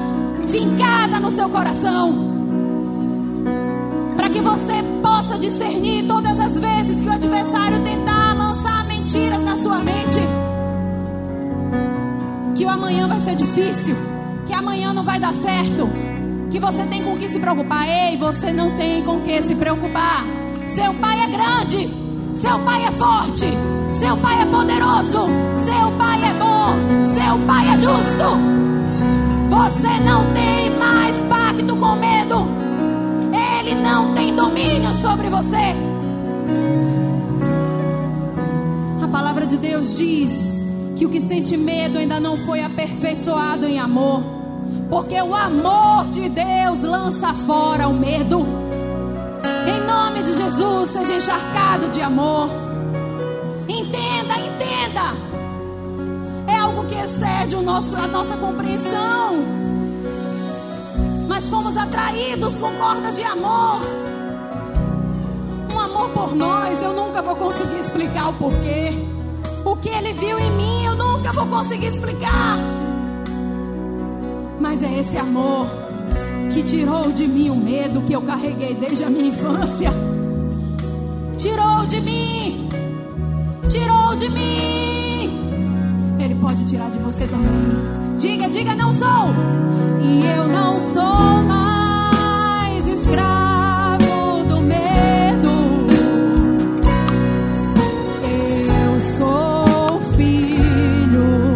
fincada no seu coração, para que você possa discernir todas as vezes que o adversário tentar lançar mentiras na sua mente, que o amanhã vai ser difícil, que amanhã não vai dar certo, que você tem com que se preocupar. Ei, você não tem com que se preocupar. Seu pai é grande, seu pai é forte, seu pai é poderoso, seu pai é bom, seu pai é justo. Você não tem mais pacto com medo. Ele não tem domínio sobre você. A palavra de Deus diz que o que sente medo ainda não foi aperfeiçoado em amor, porque o amor de Deus lança fora o medo. Em nome de Jesus, seja encharcado de amor. Entenda, entenda. É algo que excede o nosso, a nossa compreensão. Mas fomos atraídos com cordas de amor. Um amor por nós, eu nunca vou conseguir explicar o porquê. O que ele viu em mim, eu nunca vou conseguir explicar. Mas é esse amor que tirou de mim o medo que eu carreguei desde a minha infância. Tirou de mim. Tirou de mim. Ele pode tirar de você também. Diga, diga, não sou. E eu não sou mais escravo do medo. Eu sou filho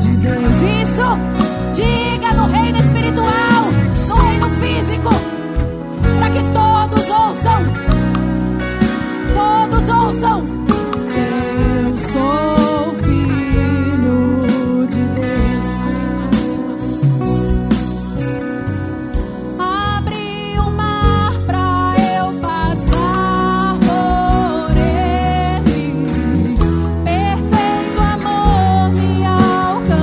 de Deus. Isso. Diga, no reino espiritual, para que todos ouçam, todos ouçam. Eu sou filho de Deus. Abre o mar para eu passar por ele. Perfeito amor me alcançou.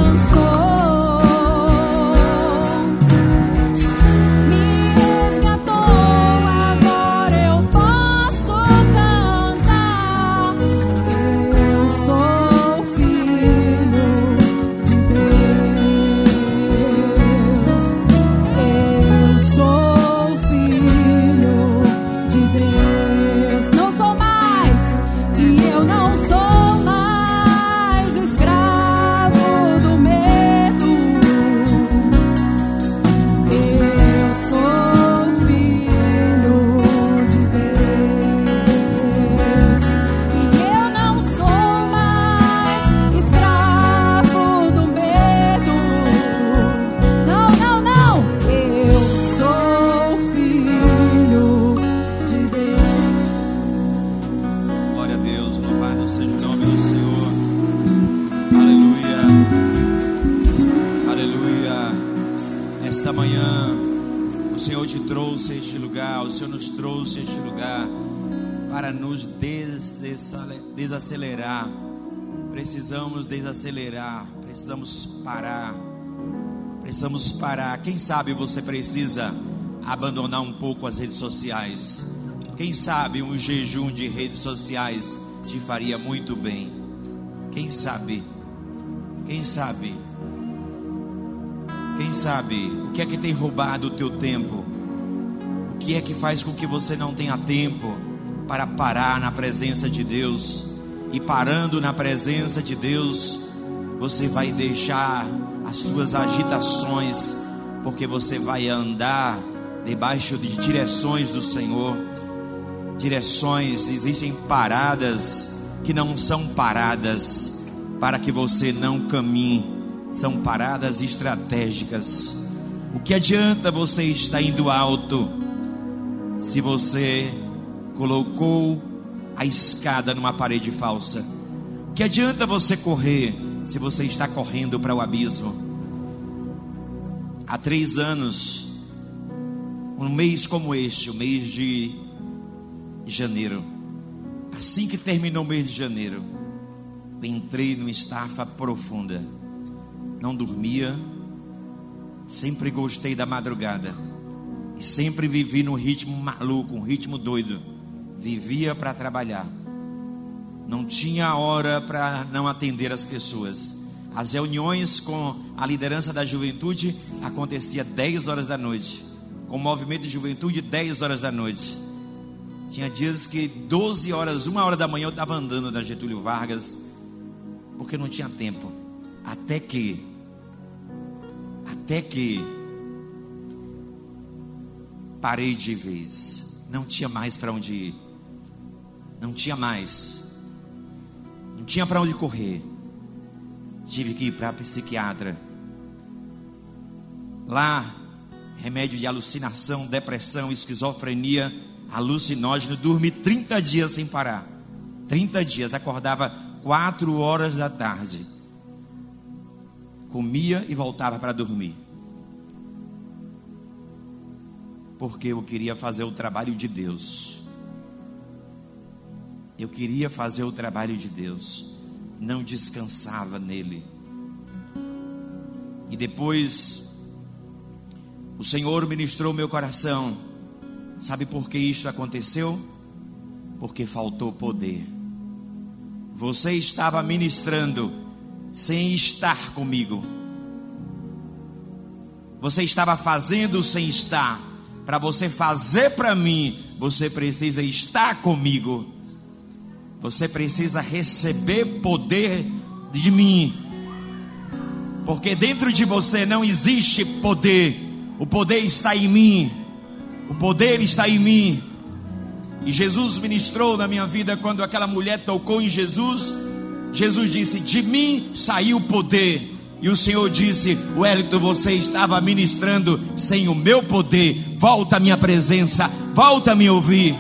Me seja o nome do Senhor. Aleluia, aleluia. Esta manhã o Senhor te trouxe a este lugar, o Senhor nos trouxe a este lugar para nos desacelerar. Precisamos desacelerar, precisamos parar, precisamos parar. Quem sabe você precisa abandonar um pouco as redes sociais. Quem sabe um jejum de redes sociais te faria muito bem. Quem sabe? Quem sabe? Quem sabe? O que é que tem roubado o teu tempo? O que é que faz com que você não tenha tempo para parar na presença de Deus? E parando na presença de Deus, você vai deixar as suas agitações, porque você vai andar debaixo de direções do Senhor. Direções, existem paradas que não são paradas para que você não caminhe, são paradas estratégicas. O que adianta você estar indo alto se você colocou a escada numa parede falsa? O que adianta você correr se você está correndo para o abismo? Há três anos, um mês como este, o mês de janeiro, assim que terminou o mês de janeiro, entrei numa estafa profunda. Não dormia, sempre gostei da madrugada e sempre vivi num ritmo maluco, um ritmo doido. Vivia para trabalhar, não tinha hora para não atender as pessoas. As reuniões com a liderança da juventude acontecia dez horas da noite. Com o movimento de juventude, dez horas da noite. Tinha dias que doze horas, uma hora da manhã eu estava andando na Getúlio Vargas, porque não tinha tempo. Até que Até que parei de vez. Não tinha mais para onde ir. Não tinha mais Não tinha para onde correr. Tive que ir para psiquiatra. Lá, remédio de alucinação, depressão, esquizofrenia, alucinógeno. Dormi trinta dias sem parar. Trinta dias, acordava quatro horas da tarde, comia e voltava para dormir, porque eu queria fazer o trabalho de Deus. Eu queria fazer o trabalho de Deus, não descansava nele. E depois o Senhor ministrou meu coração. Sabe por que isto aconteceu? Porque faltou poder. Você estava ministrando sem estar comigo. Você estava fazendo sem estar. Para você fazer para mim, você precisa estar comigo. Você precisa receber poder de mim, porque dentro de você não existe poder. O poder está em mim. O poder está em mim. E Jesus ministrou na minha vida. Quando aquela mulher tocou em Jesus, Jesus disse: de mim saiu o poder. E o Senhor disse: Wellington, você estava ministrando sem o meu poder. Volta à minha presença, volta a me ouvir.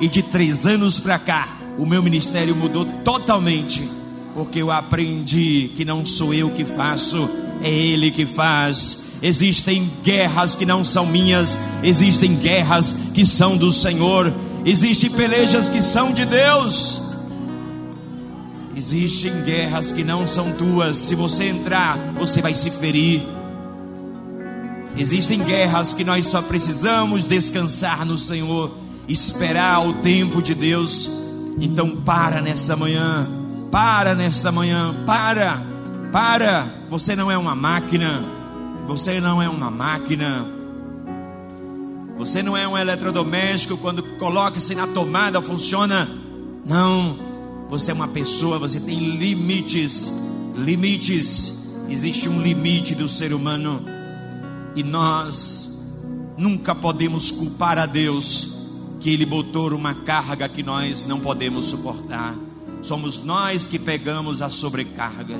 E de três anos para cá, o meu ministério mudou totalmente, porque eu aprendi que não sou eu que faço, é Ele que faz. Existem guerras que não são minhas, existem guerras que são do Senhor, existem pelejas que são de Deus, existem guerras que não são tuas. Se você entrar, você vai se ferir. Existem guerras que nós só precisamos descansar no Senhor, esperar o tempo de Deus. Então para nesta manhã, para nesta manhã, para, para. Você não é uma máquina. Você não é uma máquina. Você não é um eletrodoméstico. Quando coloca-se na tomada, funciona. Não. Você é uma pessoa. Você tem limites. Limites. Existe um limite do ser humano. E nós nunca podemos culpar a Deus, que Ele botou uma carga que nós não podemos suportar. Somos nós que pegamos a sobrecarga.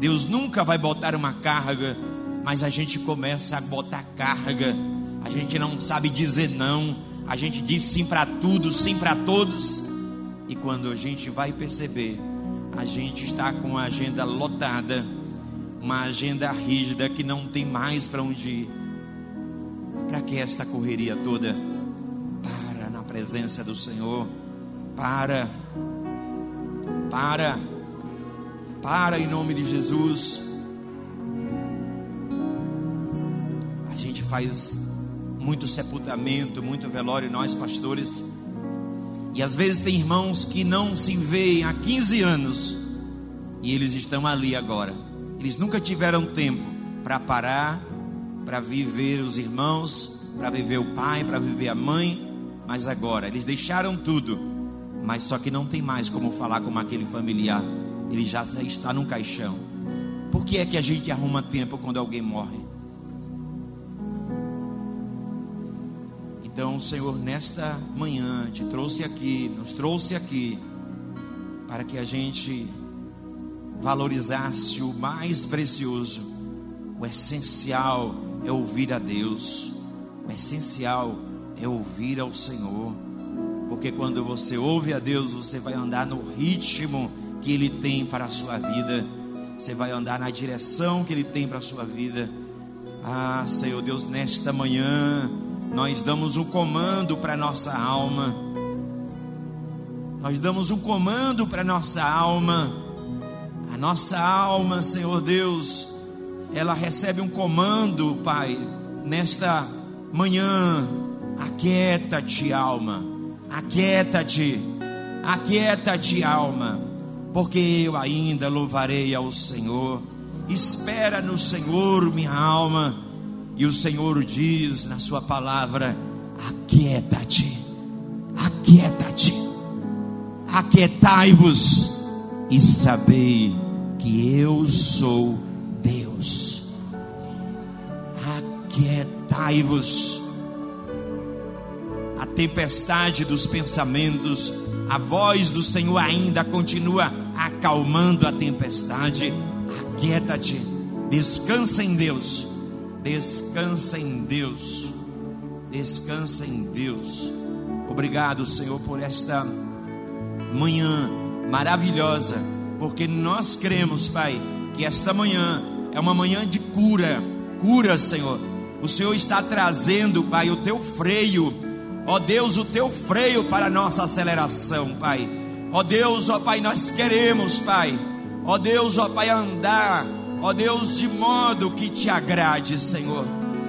Deus nunca vai botar uma carga, mas a gente começa a botar carga. A gente não sabe dizer não. A gente diz sim para tudo, sim para todos. E quando a gente vai perceber, a gente está com a agenda lotada, uma agenda rígida que não tem mais para onde ir. Para que esta correria toda? Para na presença do Senhor. Para, para, para em nome de Jesus. A gente faz muito sepultamento, muito velório, nós pastores. E às vezes tem irmãos que não se veem há quinze anos e eles estão ali agora. Eles nunca tiveram tempo para parar, para viver os irmãos, para viver o pai, para viver a mãe. Mas agora eles deixaram tudo, mas só que não tem mais como falar com aquele familiar. Ele já está num caixão. Por que é que a gente arruma tempo quando alguém morre? Então o Senhor nesta manhã te trouxe aqui, nos trouxe aqui, para que a gente valorizasse o mais precioso. O essencial é ouvir a Deus, o essencial é ouvir ao Senhor, porque quando você ouve a Deus, você vai andar no ritmo que Ele tem para a sua vida, você vai andar na direção que Ele tem para a sua vida. Ah, Senhor Deus, nesta manhã nós damos um comando para nossa alma, nós damos um comando para nossa alma, a nossa alma, Senhor Deus, ela recebe um comando, Pai, nesta manhã. Aquieta-te, alma, aquieta-te, aquieta-te, alma, porque eu ainda louvarei ao Senhor. Espera no Senhor, minha alma. E o Senhor diz na sua palavra: aquieta-te, aquieta-te, aquietai-vos e sabei que eu sou Deus. Aquietai-vos. A tempestade dos pensamentos, a voz do Senhor ainda continua acalmando a tempestade. Aquieta-te, descansa em Deus. Descansa em Deus, descansa em Deus. Obrigado, Senhor, por esta manhã maravilhosa, porque nós cremos, Pai, que esta manhã é uma manhã de cura. Cura, Senhor. O Senhor está trazendo, Pai, o teu freio, ó Deus, o teu freio para a nossa aceleração, Pai. Ó Deus, ó Pai, nós queremos, Pai, ó Deus, ó Pai, andar, ó Deus, de modo que te agrade, Senhor.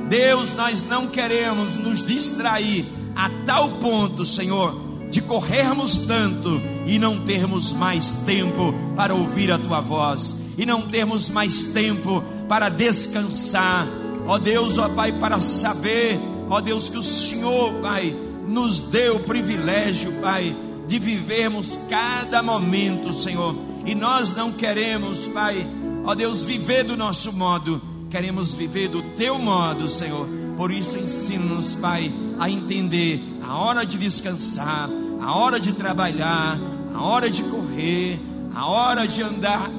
Deus, nós não queremos nos distrair a tal ponto, Senhor, de corrermos tanto e não termos mais tempo para ouvir a tua voz, e não termos mais tempo para descansar, ó Deus, ó Pai, para saber, ó Deus, que o Senhor, Pai, nos deu o privilégio, Pai, de vivermos cada momento, Senhor. E nós não queremos, Pai, ó Deus, viver do nosso modo, queremos viver do teu modo, Senhor. Por isso ensina-nos, Pai, a entender a hora de descansar, a hora de trabalhar, a hora de correr, a hora de andar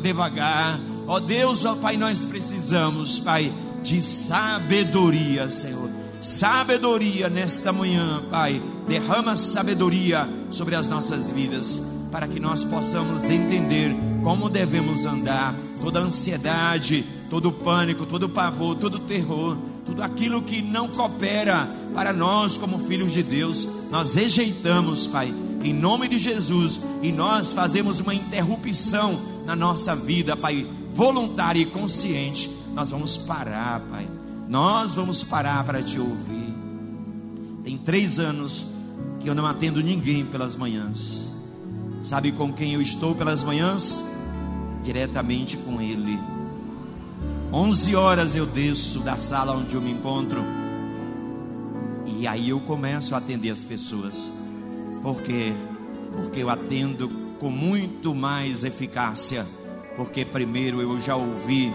devagar. Ó Deus, ó Pai, nós precisamos, Pai, de sabedoria, Senhor. Sabedoria nesta manhã, Pai. Derrama sabedoria sobre as nossas vidas, para que nós possamos entender como devemos andar. Toda ansiedade, todo pânico, todo pavor, todo terror, tudo aquilo que não coopera para nós como filhos de Deus, nós rejeitamos, Pai, em nome de Jesus. E nós fazemos uma interrupção na nossa vida, Pai, voluntária e consciente. Nós vamos parar, Pai, nós vamos parar para te ouvir. Tem três anos que eu não atendo ninguém pelas manhãs. Sabe com quem eu estou pelas manhãs? Diretamente com Ele. onze horas eu desço da sala onde eu me encontro, e aí eu começo a atender as pessoas. Por quê? Porque eu atendo com muito mais eficácia, porque primeiro eu já ouvi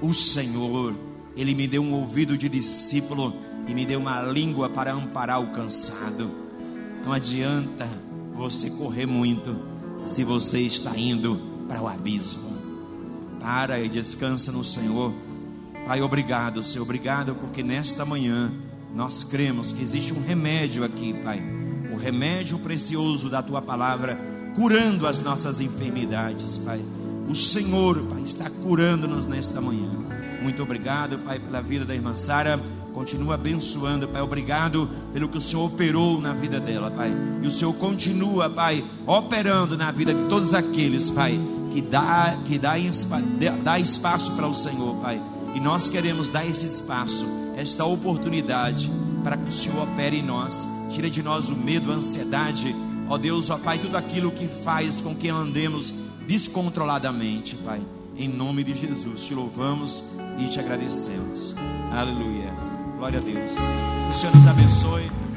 o Senhor. Ele me deu um ouvido de discípulo e me deu uma língua para amparar o cansado. Não adianta você correr muito se você está indo para o abismo. Para e descansa no Senhor. Pai, obrigado, Senhor, obrigado, porque nesta manhã nós cremos que existe um remédio aqui, Pai, o remédio precioso da tua palavra, curando as nossas enfermidades, Pai. O Senhor, Pai, está curando-nos nesta manhã. Muito obrigado, Pai, pela vida da irmã Sara. Continua abençoando, Pai. Obrigado pelo que o Senhor operou na vida dela, Pai. E o Senhor continua, Pai, operando na vida de todos aqueles, Pai, que dá, que dá, dá espaço para o Senhor, Pai. E nós queremos dar esse espaço, esta oportunidade, para que o Senhor opere em nós. Tira de nós o medo, a ansiedade. Ó Deus, ó Pai, tudo aquilo que faz com que andemos descontroladamente, Pai. Em nome de Jesus, te louvamos e te agradecemos. Aleluia. Glória a Deus. Que o Senhor nos abençoe.